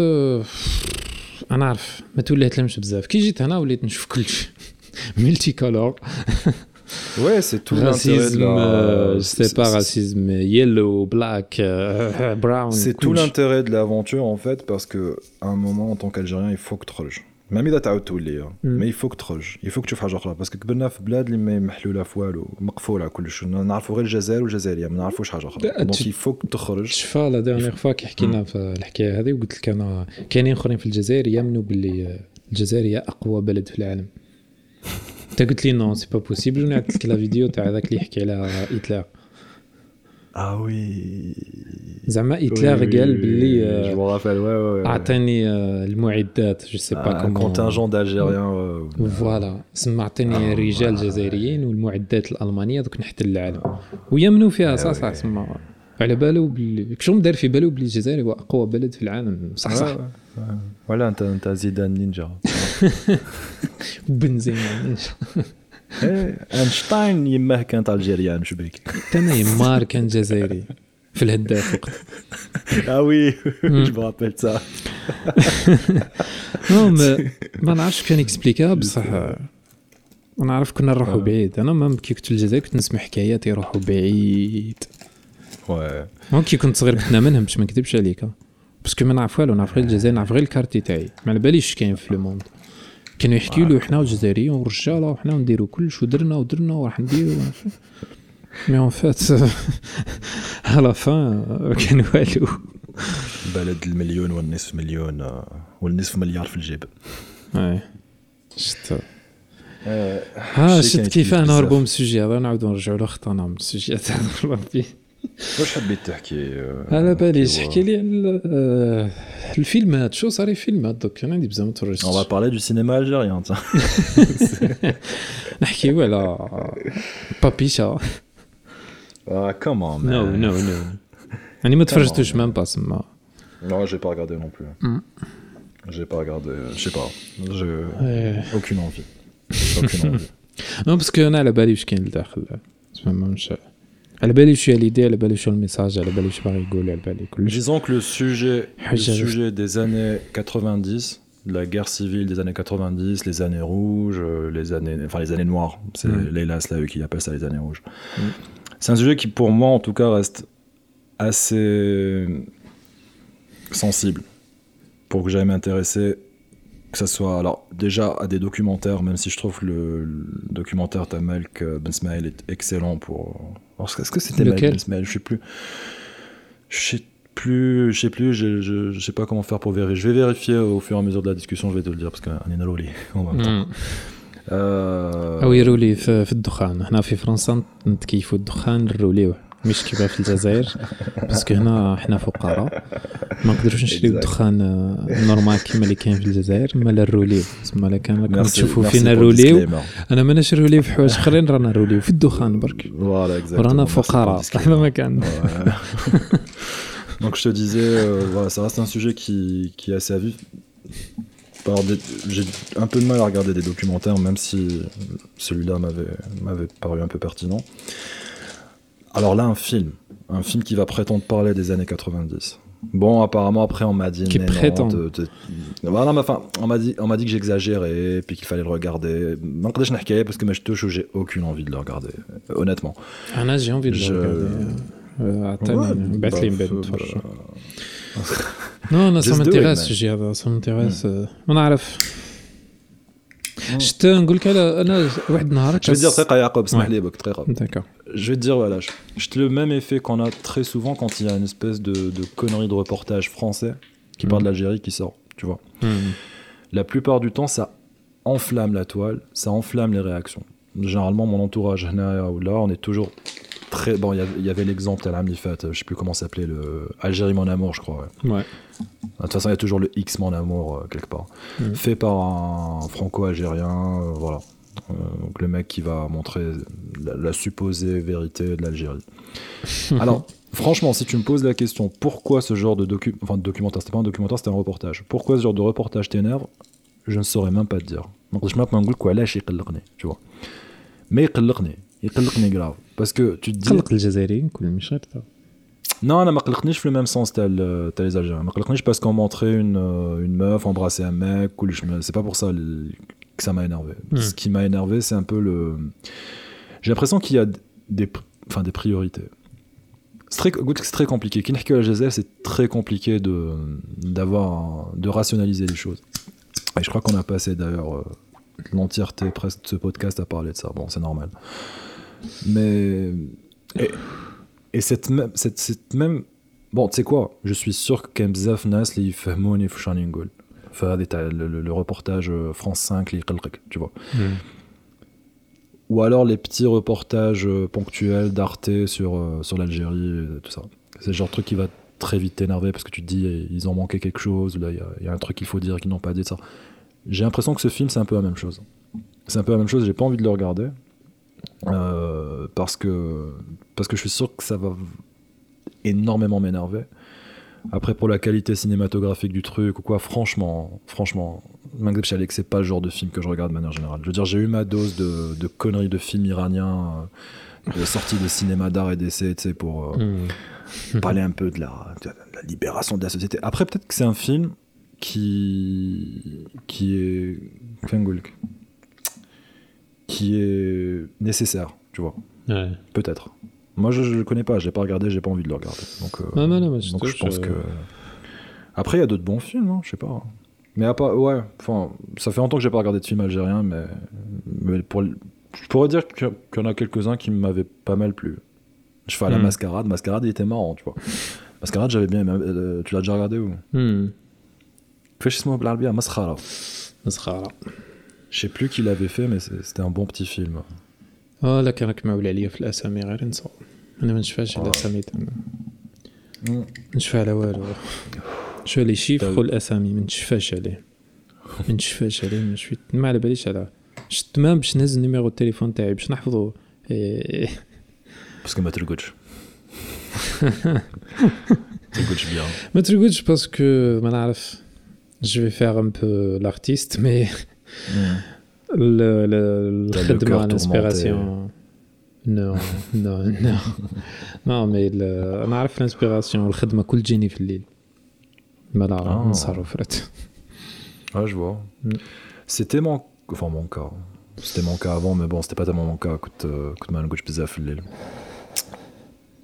انا عارف ما تولهتلمش بزاف كي جيت هنا وليت نشوف كلشي ملتي كولور. Ouais, c'est tout l'intérêt de la... c'est pas racisme, yellow, black, brown... C'est tout l'intérêt de l'aventure, en fait, parce qu'à un moment, en tant qu'Algérien, il faut que tu rouges. Même si tu as tout le mais il faut que tu rouges. Il faut que tu fasses autre chose. Parce que tu es dans un pays qui n'est pas fait la fois, qui n'est pas fait la fois, qui n'est pas fait la fois. Donc il faut que tu rouges. Je sais, la dernière fois qu'on a parlé de cette histoire, on a dit qu'il y a des gens dans l'Algérie qui pensent que l'Algérie est le plus grand pays dans le monde. Tu as dit non, c'est pas possible. On a vu la vidéo de Hitler. Ah oui. Zama Hitler قال باللي je me rappelle اعطيني المعدات je sais pas comment contingent d'Algériens voilà سمعتني الرجال الجزائريين والمعدات الألمانية دوك نحتل العالم ويمنوا فيها صح سما على بالو شنو دار في بالو بلي الجزائر هو اقوى بلد في العالم صح ولا انت زيدان نينجا بنزيما نينجا أينشتاين يماه كانت ألجيريان شبيك تانا يمار كان جزائري في الهداف وقت اوي جو برابل سا ما نعرفش كان اكسبليكا بصح انا عارف كنا نروحو بعيد انا ما كي كنت الجزائر كنت نسمع حكايات يروحو بعيد واه كي كنت صغير كنت نامنهم باش ما نكذبش عليك باسكو ما نعرف والو نعرف غير الجزائر نعرف غير الكارتي تاعي ما على باليش كاين في لو موند كانوا يحكيوا له حنا الجزائريين والرجاله وحنا نديروا كلش ودرنا وراح نديروا مي اون فات على فان كان والو بلد المليون والنصف مليون والنصف مليار في الجيب اي شت شت كيف انا هربوا من السوجي هذا نعاودوا نرجعوا له خطانا من السوجي تاع ربي واش حبيت تحكي على باليش احكي لي على الفيلمات شو صار الفيلمات دوك انا عندي بزاف ما تفرجتش on va parler du cinéma algérien نحكيوا على بابيشا come on man no Je ne me même pas. Non, j'ai pas regardé non plus. J'ai pas regardé, je sais pas. J'ai aucune envie. Non, parce que là, à la balle, je suis là. À la balle, je suis à l'idée, à la balle, je suis le message, à la balle, je suis pas rigolo, à la balle. Disons que le sujet des années 90, de la guerre civile des années 90, les années rouges, les années noires, c'est l'hélas là, eux qui appellent ça les années rouges. C'est un sujet qui, pour moi, en tout cas, reste assez sensible pour que j'aille m'intéresser, que ça soit alors déjà à des documentaires, même si je trouve que le documentaire de Malek Bensmaïl est excellent pour. Alors, est-ce que c'était Malek Bensmaïl ? Je sais pas comment faire pour vérifier. Je vais vérifier au fur et à mesure de la discussion, je vais te le dire parce qu'on est dans l'olier en même temps. يروا لي في الدخان هنا في فرنسا نتكيفوا الدخان نروليوه مش كيما في الجزائر باسكو هنا حنا فقراء ما نقدروش نشريو الدخان نورمال كيما اللي كاين في الجزائر ما لا روليو تما لا كان راكم تشوفوا فينا روليو انا ما نشروليو في حوايج اخرين رانا روليو في الدخان برك رانا فقراء حنا ما كان. Donc je te disais voilà, ça reste un sujet qui est assez à vivre. J'ai un peu de mal à regarder des documentaires, même si celui-là m'avait paru un peu pertinent. Alors là, un film qui va prétendre parler des années 90. Bon, apparemment, après, on m'a dit... Qui prétend. Voilà, mais enfin, on m'a dit que j'exagérais, puis qu'il fallait le regarder. Parce que j'ai aucune envie de le regarder, honnêtement. Anna, j'ai envie de le regarder. Non, ça m'intéresse, Jihad, ça m'intéresse. On a l'af. Je vais dire très Yacub, d'accord. Je vais te dire, voilà, je te le même effet qu'on a très souvent quand il y a une espèce de connerie de reportage français qui parle de l'Algérie qui sort, tu vois. La plupart du temps, ça enflamme la toile, ça enflamme les réactions. Généralement, mon entourage, là, on est toujours... Très bon, il y avait l'exemple à l'Amifat, je sais plus comment s'appelait, le Algérie mon amour, je crois. Ouais. De toute façon, il y a toujours le X mon amour quelque part, fait par un franco-algérien, voilà. Donc le mec qui va montrer la supposée vérité de l'Algérie. Alors, franchement, si tu me poses la question, pourquoi ce genre de documentaire, c'était pas un documentaire, c'était un reportage. Pourquoi ce genre de reportage t'énerve ? Je ne saurais même pas te dire. Donc je me demande quoi là, je يقلقني, tu vois. Mais يقلقني grave. Parce que tu te dis... Non, je ne suis pas le même sens que les Algériens. Je ne suis pas parce qu'on montrait une meuf, embrasser un mec. C'est pas pour ça que ça m'a énervé. Ce qui m'a énervé, c'est un peu le... J'ai l'impression qu'il y a des priorités. C'est très compliqué. Quand on parle d'Algérie, c'est très compliqué de rationaliser les choses. Et je crois qu'on a passé d'ailleurs l'entièreté presque de ce podcast à parler de ça. Bon, c'est normal. Mais et cette même bon, tu sais quoi, je suis sûr que quand bzaf nas li yefhmouni fi shani ngol fahadi ta le reportage France 5 li yqelqek, tu vois. Ou alors les petits reportages ponctuels d'Arte sur l'Algérie et tout ça. C'est le genre de truc qui va très vite t'énerver parce que tu te dis ils ont manqué quelque chose, là il y a un truc qu'il faut dire qu'ils n'ont pas dit, ça. J'ai l'impression que ce film c'est un peu la même chose. J'ai pas envie de le regarder. Parce que je suis sûr que ça va énormément m'énerver. Après, pour la qualité cinématographique du truc ou quoi, franchement, c'est pas le genre de film que je regarde de manière générale. Je veux dire, j'ai eu ma dose de conneries de films iraniens sortis de cinéma d'art et d'essai, tu sais, pour parler un peu de la libération de la société. Après, peut-être que c'est un film qui est nécessaire, tu vois. Ouais. Peut-être. Moi, je le connais pas, je l'ai pas regardé, j'ai pas envie de le regarder. Donc, donc je pense que... Après, il y a d'autres bons films, hein, je sais pas. Hein. Mais à part... Ouais, enfin, ça fait longtemps que j'ai pas regardé de films algériens, mais je pourrais dire qu'il y en a quelques-uns qui m'avaient pas mal plu. Je fais la Mascarade, il était marrant, tu vois. Mascarade, j'avais bien aimé. Tu l'as déjà regardé ou Fascisme Blarbiya, Mascarade. Je sais plus qui l'avait fait, mais c'était un bon petit film. Ah, là, quand on a eu l'allié, la Samir, elle ne sort. Je fais les chiffres ou la Samir, mais je fais chaler. Je suis mal à balish là. Je te même, je n'ai pas le numéro de téléphone, je n'ai pas le. Parce que ma truc gauche. Tu coaches bien. Mais tu coaches parce que je vais faire un peu l'artiste, mais le l'inspiration. Non, non, non. Non, mais je sais l'inspiration. Je sais que tout génie fait le lit. Mais là, on s'arrête. Ah, je vois. C'était mon cas. C'était mon cas avant, mais bon, c'était pas tellement mon cas. Écoute, man, je faisais le lit.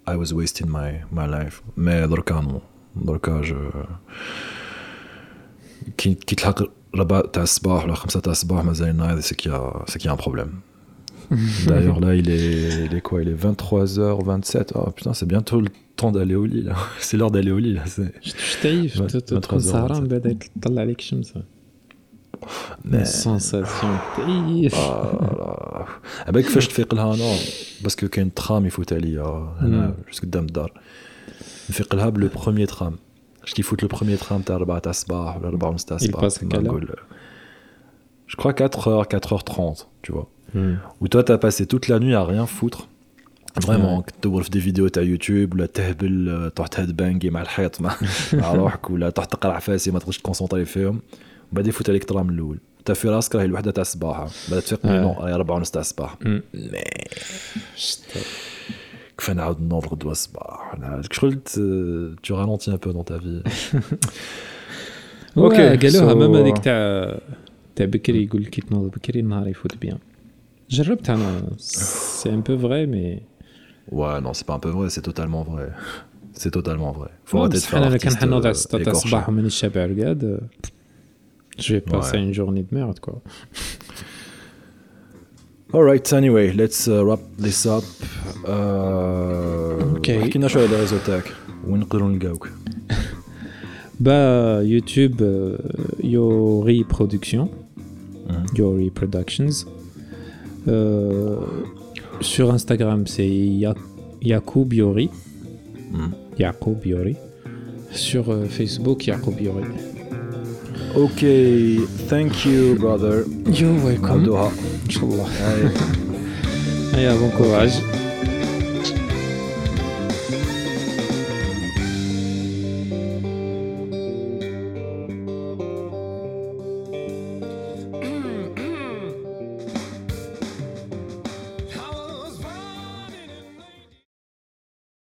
I was wasting my life. Mais d'orca, non. D'orca, je... Qui te l'haque rabat ta sbah, la khamsa ta sbah, mazaïna, c'est qu'il y a un problème. D'ailleurs, là, il est quoi? Il est 23h27. Oh putain, c'est bientôt le temps d'aller au lit, là. C'est l'heure d'aller au lit, là. Je t'aïf, je te trouve ça rame, mais t'as l'élection, ça. Mais... sensation تأييف أبا كيفاش تفيق لها أنا باسكو كاين ترام يفوت عليا هنا جوست قدام الدار نفيق لها بلو بخوميي ترام باش كيفوت لو بخوميي ترام تاع 4 تاع الصباح ولا 4 ونص تاع الصباح نقول جو كخوا 4h 4h30 tu vois ou toi t'as passé toute la nuit à rien foutre vraiment تدور في دي فيديو تاع يوتيوب ولا تهبل تروح تهدبانغي مع الحيط مع روحك ولا تروح تقرا فاسي ما تقدرش تكونسونطري فيهم بعد يفوت عليك طرام الاول انت في راسك راهي الوحده تاع الصباح بعد تفيق من نو راهي 4 ونص تاع الصباح كيف نعاود نوض غدوه الصباح شغل تو رالونتي ان بو دون تا في اوكي قالوها ماما هذيك تاع بكري يقول كي تنوض بكري النهار يفوت بيان جربت انا سي ان بو فري مي وا نو سي با ان بو فري سي توتالمون فري سي توتالمون فري فو راهي تفيق انا كان حنوض على 6 تاع الصباح وماني شابع رقاد Je vais passer une journée de merde, quoi. Alright, anyway, let's wrap this up. Okay. Qu'est-ce qu'on a sur les réseaux tech? Où n'qdrou n'lqawk? Bah, YouTube, Yori Productions. Yori Productions. Sur Instagram, c'est Yakub Yori. Yakub Yori. Sur Facebook, Yakub Yori. Okay, thank you, brother. You're welcome. Inch'Allah. Allez, bon courage.